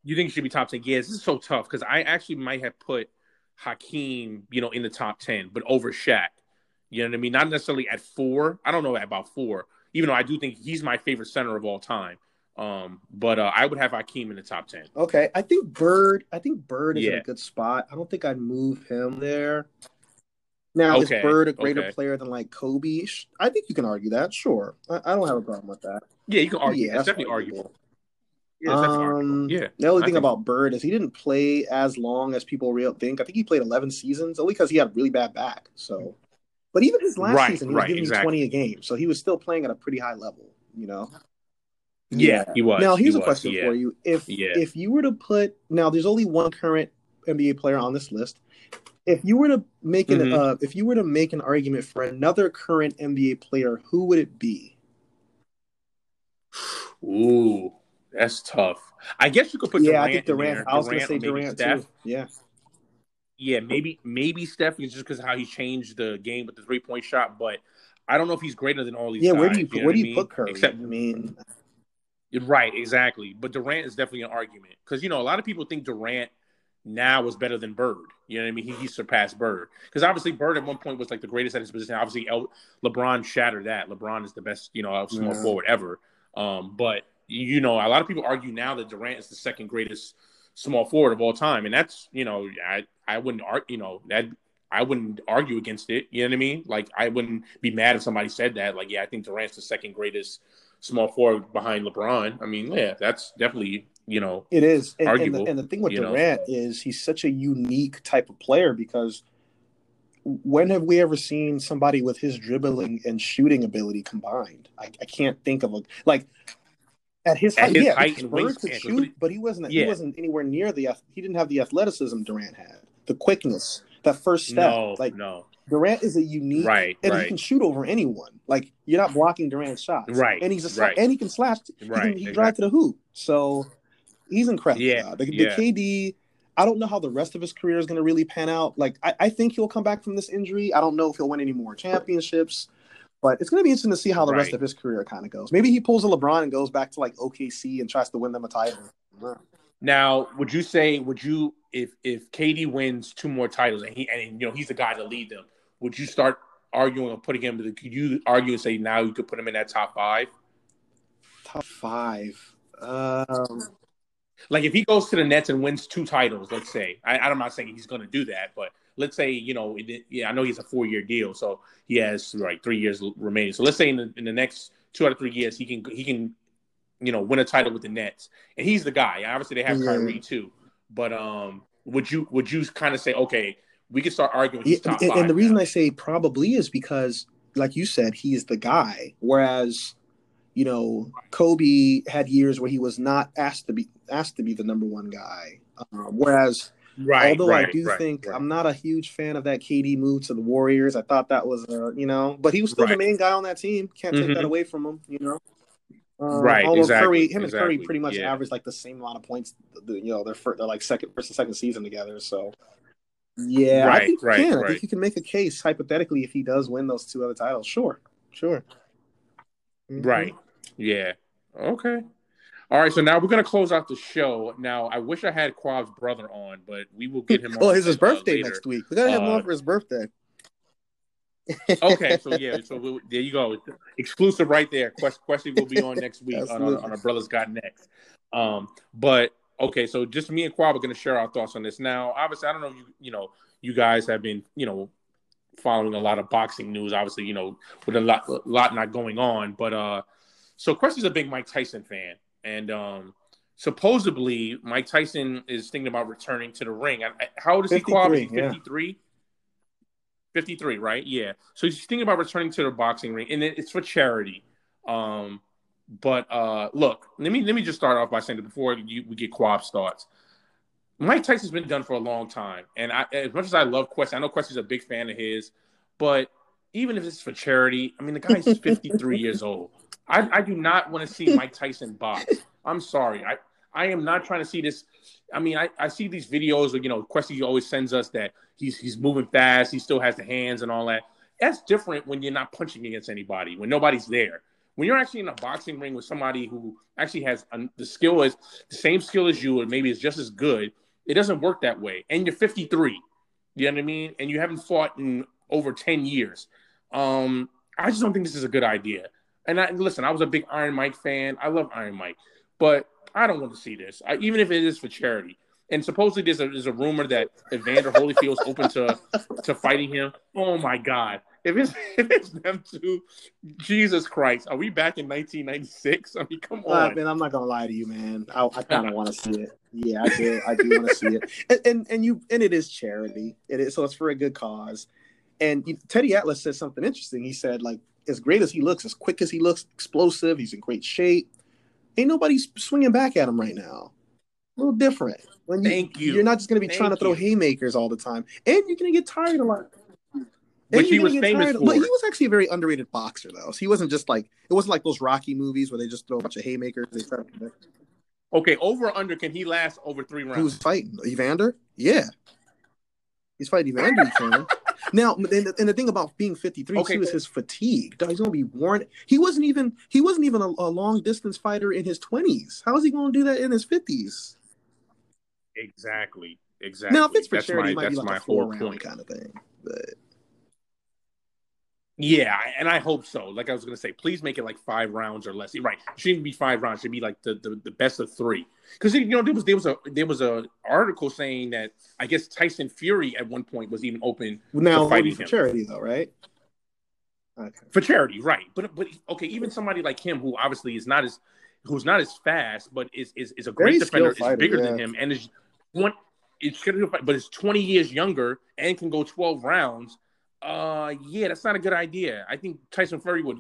you think he should be top ten? Yeah, this is so tough because I actually might have put Hakeem, you know, in the top ten, but over Shaq. You know what I mean? Not necessarily at four. I don't know about four, even though I do think he's my favorite center of all time. Um, but uh, I would have Hakeem in the top ten. Okay, I think Bird. I think Bird is yeah. in a good spot. I don't think I'd move him there. Now, okay, is Bird a greater okay. player than, like, Kobe? I think you can argue that, sure. I, I don't have a problem with that. Yeah, you can argue. Yeah, it's definitely arguable. Yeah, it's um, definitely arguable. Yeah, the only I thing think... about Bird is he didn't play as long as people real think. I think he played eleven seasons, only because he had a really bad back. So, but even his last right, season, he was right, giving exactly. you twenty a game. So he was still playing at a pretty high level, you know? Yeah, yeah. he was. Now, here's he a was, question yeah. for you. If yeah. If you were to put – now, there's only one current N B A player on this list. If you were to make an mm-hmm. uh, if you were to make an argument for another current N B A player, who would it be? Ooh, that's tough. I guess you could put yeah, Durant. Yeah, I think Durant. Durant I was going to say Durant Steph. Too. Yeah, yeah, maybe maybe Steph is just because of how he changed the game with the three point shot, but I don't know if he's greater than all these. Yeah, guys, where do you, you know where do you mean? Put Curry? Except, I mean, right, exactly. But Durant is definitely an argument because you know a lot of people think Durant. Now was better than Bird. You know what I mean? He, he surpassed Bird. Because obviously Bird at one point was like the greatest at his position. Obviously El- LeBron shattered that. LeBron is the best, you know, small yeah. forward ever. Um, but, you know, a lot of people argue now that Durant is the second greatest small forward of all time. And that's, you know, I, I wouldn't argue, you know, that I wouldn't argue against it. You know what I mean? Like I wouldn't be mad if somebody said that. Like, yeah, I think Durant's the second greatest small forward behind LeBron. I mean, yeah, that's definitely... You know, it is. And, arguable, and, the, and the thing with Durant know. Is he's such a unique type of player because when have we ever seen somebody with his dribbling and shooting ability combined? I, I can't think of a like at his height, at his yeah, height and Bird could shoot, but he wasn't yeah. he wasn't anywhere near the he didn't have the athleticism Durant had, the quickness, that first step. No, like no. Durant is a unique right, and right. he can shoot over anyone. Like you're not blocking Durant's shots. Right. And he's a right. and he can slash right, he can he exactly. drive to the hoop. So he's incredible. Yeah, the, the yeah. K D, I don't know how the rest of his career is going to really pan out. Like, I, I think he'll come back from this injury. I don't know if he'll win any more championships, but it's going to be interesting to see how the right. rest of his career kind of goes. Maybe he pulls a LeBron and goes back to like O K C and tries to win them a title. Now, would you say, would you, if if K D wins two more titles and he and you know he's the guy to lead them, would you start arguing or putting him to the? Could you argue and say now you could put him in that top five? Top five. Um... Like, if he goes to the Nets and wins two titles, let's say, I, I'm not saying he's going to do that, but let's say, you know, it, yeah, I know he's a four-year deal, so he has, like, three years remaining. So let's say in the, in the next two out of three years, he can he can you know, win a title with the Nets, and he's the guy. Obviously, they have yeah. Kyrie too, but um, would you would you kind of say, okay, we can start arguing he's top and, five? And the now. reason I say probably is because, like you said, he's the guy. Whereas, you know, Kobe had years where he was not asked to be asked to be the number one guy. Um, whereas. Right. Although right, I do right, think right. I'm not a huge fan of that K D move to the Warriors. I thought that was, uh, you know, but he was still right. the main guy on that team. Can't mm-hmm. take that away from him, you know. Um, right. Although exactly, Curry, him exactly. and Curry, pretty much yeah. averaged like the same amount of points. You know, they're, they're like second, first and second season together. So yeah, right, I think you right, can. Right. I think you can make a case hypothetically if he does win those two other titles. Sure, sure. Mm-hmm. Right. Yeah. Okay. All right, so now we're going to close out the show. Now, I wish I had Quav's brother on, but we will get him on. Oh, it's his birthday later. Next week. We got to have him uh, on for his birthday. Okay, so yeah, so we, there you go. Exclusive right there. Quest, Questy will be on next week on, on, on our Brothers Got Next. Um, but, okay, so just me and Kwab are going to share our thoughts on this. Now, obviously, I don't know if you, you, know, you guys have been, you know, following a lot of boxing news, obviously, you know, with a lot, a lot not going on. But uh, so Questy's a big Mike Tyson fan. And um, supposedly, Mike Tyson is thinking about returning to the ring. I, I, how old is he, Kwab? fifty-three? Yeah. fifty-three, right? Yeah. So he's thinking about returning to the boxing ring, and it, it's for charity. Um, but uh, look, let me let me just start off by saying that before you, we get Kwab's thoughts, Mike Tyson's been done for a long time. And I, as much as I love Quest, I know Quest is a big fan of his, but even if it's for charity, I mean, the guy's fifty-three years old. I, I do not want to see Mike Tyson box. I'm sorry. I, I am not trying to see this. I mean, I, I see these videos of, you know, Questy always sends us that he's he's moving fast. He still has the hands and all that. That's different when you're not punching against anybody, when nobody's there. When you're actually in a boxing ring with somebody who actually has a, the skill is the same skill as you, or maybe is just as good, it doesn't work that way. And you're fifty-three. You know what I mean? And you haven't fought in over ten years. Um, I just don't think this is a good idea. And I, listen, I was a big Iron Mike fan. I love Iron Mike, but I don't want to see this, I, even if it is for charity. And supposedly there's a, there's a rumor that Evander Holyfield's open to to fighting him. Oh my God! If it's if it's them two, Jesus Christ! Are we back in nineteen ninety-six? I mean, come on, uh, man! I'm not gonna lie to you, man. I, I kind of want to see it. Yeah, I do. I do want to see it. And, and and you and it is charity. It is, so it's for a good cause. And you, Teddy Atlas said something interesting. He said, like, as great as he looks, as quick as he looks, explosive, he's in great shape. Ain't nobody swinging back at him right now. A little different. When you, Thank you. You're not just going to be Thank trying to you. throw haymakers all the time. And you're going to get tired a lot. Which he was famous for. But he was actually a very underrated boxer, though. So he wasn't just like, it wasn't like those Rocky movies where they just throw a bunch of haymakers. They start to... Okay, over or under, can he last over three rounds? Who's fighting? Evander? Yeah. He's fighting Evander, he can. Now, and the, and the thing about being fifty-three okay, too is his fatigue. He's gonna be worn. He wasn't even he wasn't even a, a long distance fighter in his twenties. How is he gonna do that in his fifties? Exactly, exactly. Now, if it's for that's charity, my, it might that's be like my a four round point. Kind of thing. But yeah, and I hope so. Like I was gonna say, please make it like five rounds or less. Right? It shouldn't be five rounds. It should be like the, the, the best of three. Because you know there was there was a there was a article saying that I guess Tyson Fury at one point was even open now to fighting for him. Charity though, right? Okay. For charity, right? But but okay, even somebody like him who obviously is not as who's not as fast, but is is, is a great Very defender, fighter, is bigger yeah. than him, and is one. It's but is twenty years younger and can go twelve rounds. Uh, yeah, that's not a good idea. I think Tyson Fury would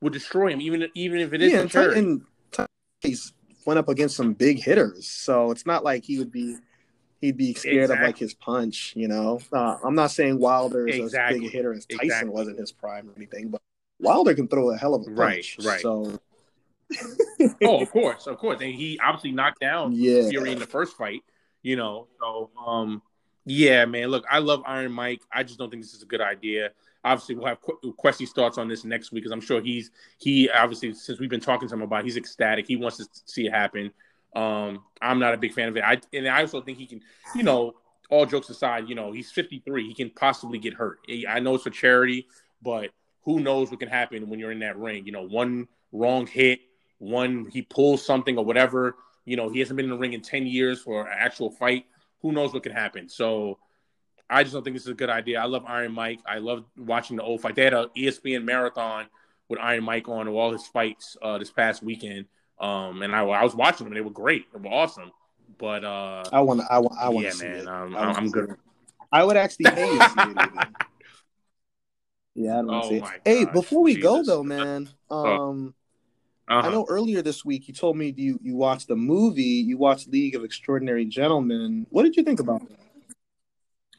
would destroy him, even even if it is. Yeah, and Tyson Tyson went up against some big hitters, so it's not like he would be he'd be scared exactly. of like his punch. You know, uh, I'm not saying Wilder is exactly. as big a hitter as Tyson exactly. was in his prime or anything, but Wilder can throw a hell of a punch. Right, right. So, oh, of course, of course, and he obviously knocked down yeah. Fury in the first fight. You know, so um. Yeah, man. Look, I love Iron Mike. I just don't think this is a good idea. Obviously, we'll have Qu- Questy's thoughts on this next week because I'm sure he's he obviously since we've been talking to him about, it, he's ecstatic. He wants to see it happen. Um, I'm not a big fan of it. I and I also think he can, you know, all jokes aside, you know, he's fifty-three. He can possibly get hurt. I know it's for charity, but who knows what can happen when you're in that ring? You know, one wrong hit, one he pulls something or whatever. You know, he hasn't been in the ring in ten years for an actual fight. Who knows what can happen? So I just don't think this is a good idea. I love Iron Mike. I love watching the old fight. They had an E S P N marathon with Iron Mike on all his fights uh, this past weekend. Um, and I, I was watching them, and they were great. They were awesome. But uh, I want to, I want, I want yeah, to see man, it. Um, I I'm good. It. I would actually pay to see it. Even. Yeah, I don't want to oh see it. Hey, gosh, before we Jesus. go though, man, um, uh-huh. I know earlier this week you told me you you watched the movie, you watched League of Extraordinary Gentlemen. What did you think about it?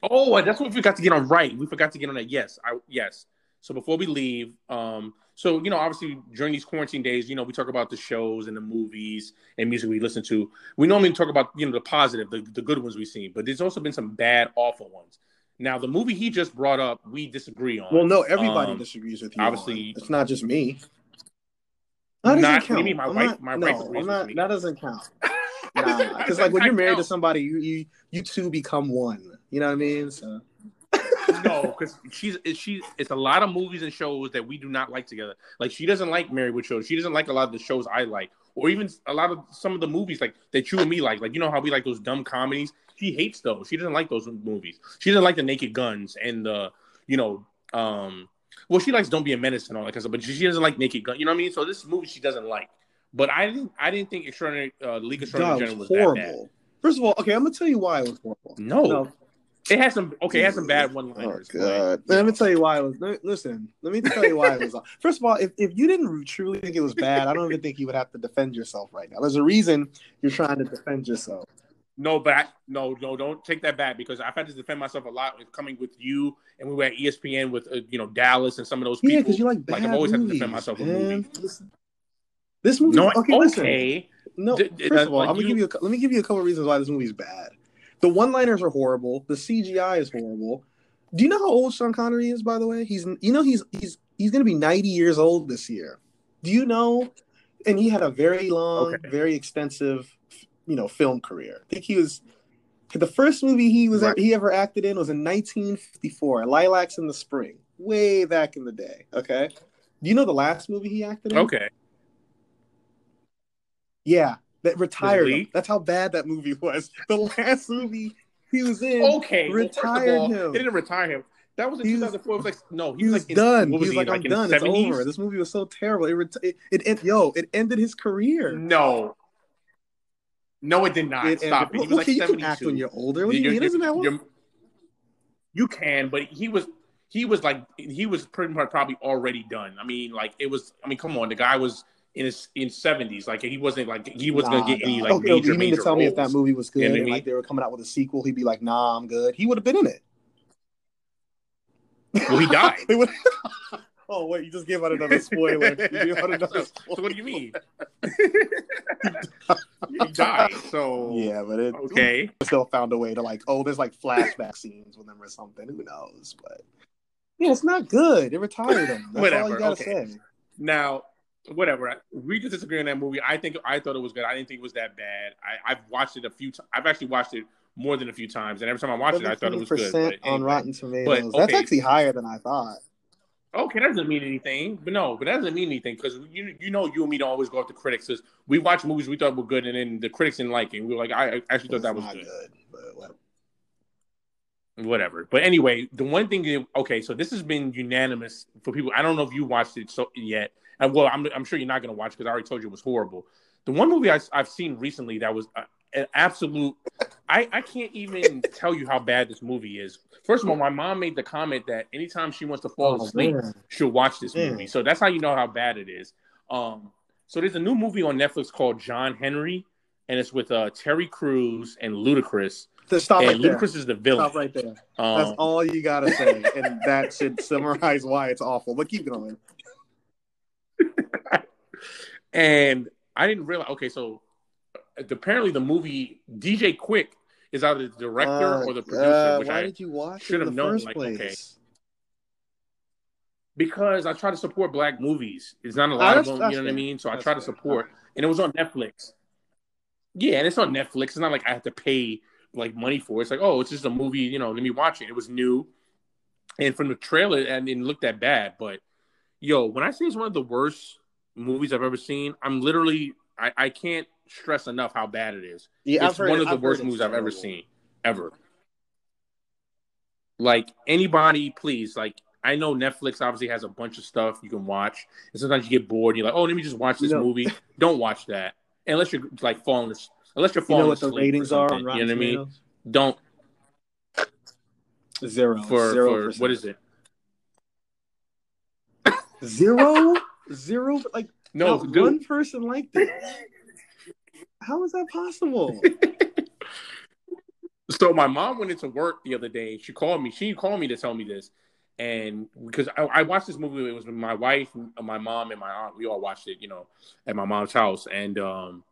Oh, that's what we forgot to get on. Right, we forgot to get on that. Yes, I yes. So before we leave, um, so, you know, obviously during these quarantine days, you know, we talk about the shows and the movies and music we listen to. We normally talk about, you know, the positive, the, the good ones we've seen, but there's also been some bad, awful ones. Now, the movie he just brought up, we disagree on. Well, no, everybody um, disagrees with you. Obviously, on. It's not just me. That doesn't not, count. Me, my I'm wife, not, my no, wife agrees I'm not, with me. That doesn't count. Nah, because like when you're married to somebody, you, you you two become one. You know what I mean? So. No, because she's she. It's a lot of movies and shows that we do not like together. Like she doesn't like Married with Children. She doesn't like a lot of the shows I like, or even a lot of some of the movies like that you and me like. Like you know how we like those dumb comedies. She hates those. She doesn't like those movies. She doesn't like the Naked Guns and the you know. um Well, she likes Don't Be a Menace and all that kind of stuff, but she doesn't like Naked Gun. You know what I mean? So this movie she doesn't like. But I didn't. I didn't think Extraordinary uh, League of Extraordinary Gentlemen was horrible. That bad. First of all, okay, I'm gonna tell you why it was horrible. No. no. It has some okay. It has some bad one-liners. Oh, God. But, let me tell you why it was. Let me, listen, let me tell you why it was. First of all, if, if you didn't truly think it was bad, I don't even think you would have to defend yourself right now. There's a reason you're trying to defend yourself. No, but I, no, no, don't take that back because I've had to defend myself a lot with coming with you, and we were at E S P N with uh, you know Dallas and some of those people. Yeah, because you like bad like I've always movies, had to defend myself man. with movies. Listen. This movie, no, okay. okay. Listen, no, D- first of all, like I'm gonna you, give you. A, let me give you a couple of reasons why this movie is bad. The one-liners are horrible. The C G I is horrible. Do you know how old Sean Connery is, by the way? He's you know he's he's he's going to be ninety years old this year. Do you know? And he had a very long, okay. very extensive, you know, film career. I think he was the first movie he was right. he ever acted in was in nineteen fifty-four, Lilacs in the Spring, way back in the day. Okay. Do you know the last movie he acted in? Okay. Yeah. That retired him. That's how bad that movie was. The last movie he was in okay, retired well, all, him. They didn't retire him. That was in two thousand four. Was, it was like, no, he, he was, was like done. What was he was he, like, I'm like done. It's over. This movie was so terrible. It, reti- it, it, it Yo, it ended his career. No. No, it did not. It Stop ended. It. He well, was okay, like seventy-two. You can act when you're older. What do you mean? It doesn't matter. You can, but he was... He was like... He was pretty much probably already done. I mean, like, it was... I mean, come on. The guy was... In his in seventies, like he wasn't like he wasn't nah, gonna get any like okay, major. You mean major to tell roles. Me if that movie was good? You know and, like they were coming out with a sequel, he'd be like, "Nah, I'm good." He would have been in it. Well, he died. Oh wait, you just gave out another spoiler. You gave out another spoiler. So what do you mean? He died. So yeah, but it okay. Still found a way to like, oh, there's like flashback scenes with him or something. Who knows? But yeah, it's not good. It retired him. That's Whatever. All you gotta okay. say. Now. Whatever. We just disagree on that movie. I think I thought it was good. I didn't think it was that bad. I, I've watched it a few times. I've actually watched it more than a few times. And every time I watched it, I thought it was good. But, on Rotten Tomatoes. But, okay. That's actually higher than I thought. Okay, that doesn't mean anything. But no, but that doesn't mean anything. Because you you know you and me don't always go up to critics. Because we watch movies we thought were good, and then the critics didn't like it. We were like, I actually thought that was good. good but whatever. Whatever. But anyway, the one thing... Okay, so this has been unanimous for people. I don't know if you watched it so yet. And well, I'm I'm sure you're not going to watch because I already told you it was horrible. The one movie I, I've seen recently that was a, an absolute... I, I can't even tell you how bad this movie is. First of all, my mom made the comment that anytime she wants to fall oh, asleep, man. she'll watch this man. movie. So that's how you know how bad it is. Um, so there's a new movie on Netflix called John Henry, and it's with uh, Terry Crews and Ludacris. Stop and right Ludacris there. is the villain. Stop right there. Um, that's all you got to say, and that should summarize why it's awful. But keep going. And I didn't realize. Okay, so apparently the movie D J Quick is either the director uh, or the producer. Uh, which why I did you watch? Should have known. Like, place? okay, because I try to support black movies. It's not a lot oh, of them. You know fair. what I mean? So that's I try fair. to support, right. and it was on Netflix. Yeah, and it's on Netflix. It's not like I have to pay like money for it. It's like, oh, it's just a movie. You know, let me watch it. It was new, and from the trailer, it didn't look that bad. But yo, when I say it's one of the worst movies I've ever seen, I'm literally I, I can't stress enough how bad it is. Yeah, it's one of the worst movies I've ever seen, ever. Like anybody, please, like I know Netflix obviously has a bunch of stuff you can watch, and sometimes you get bored. And you're like, oh, let me just watch this you know, movie. Don't watch that unless you're like falling. Unless you're falling. You know what the ratings are on Rotten Tomatoes? You know what I mean? Don't zero for, zero for what is it? Zero zero like no one person liked it. How is that possible? So my mom went into work the other day. She called me. She called me to tell me this. And because I, I watched this movie, it was with my wife, my mom, and my aunt. We all watched it, you know, at my mom's house. And um,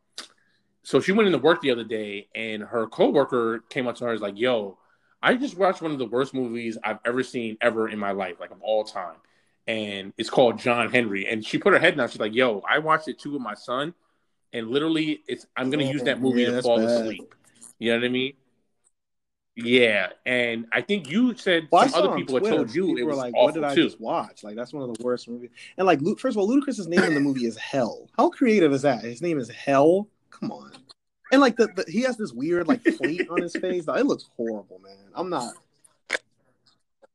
so she went into work the other day, and her coworker came up to her and was like, yo, I just watched one of the worst movies I've ever seen ever in my life, like of all time. And it's called John Henry. And she put her head down. She's like, yo, I watched it too with my son. And literally, it's I'm going to oh, use that movie yeah, to fall bad. asleep. You know what I mean? Yeah, and I think you said well, some other people had told you people it was like, awful what did I too. just watch? Like, that's one of the worst movies. And like, first of all, Ludacris's name in the movie is Hell. How creative is that? His name is Hell. Come on. And like, the, the he has this weird like plate on his face. It looks horrible, man. I'm not.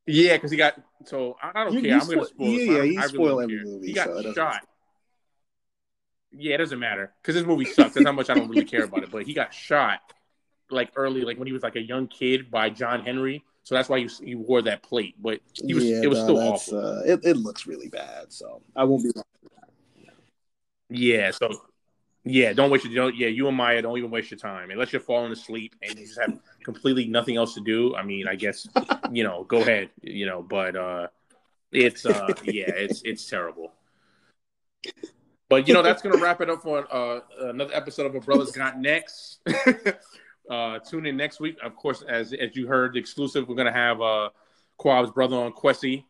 Yeah, because he got so I don't you, care. You I'm spo- gonna spoil. Yeah, yeah, you I spoil really every care. movie. He got so shot. Yeah, it doesn't matter because this movie sucks. That's how much I don't really care about it. But he got shot. Like early, like when he was like a young kid by John Henry, so that's why you you wore that plate. But he was, yeah, it was no, still awful. Uh, it it looks really bad, so I won't be. Yeah. yeah, so yeah, don't waste your don't yeah you and Maya don't even waste your time unless you're falling asleep and you just have completely nothing else to do. I mean, I guess you know, go ahead, you know, but uh, it's uh, yeah, it's it's terrible. But you know, that's gonna wrap it up for uh, another episode of What Brothers Got Next. Uh, tune in next week, of course. As as you heard, the exclusive, we're gonna have uh, Kwab's brother on Quessy.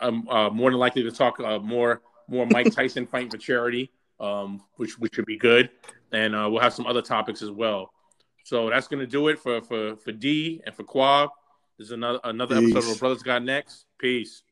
Um, uh, more than likely to talk uh, more more Mike Tyson fighting for charity, um, which which would be good. And uh, we'll have some other topics as well. So that's gonna do it for for for D and for Kwab. This is another another Peace. episode of What Brothers Got Next. Peace.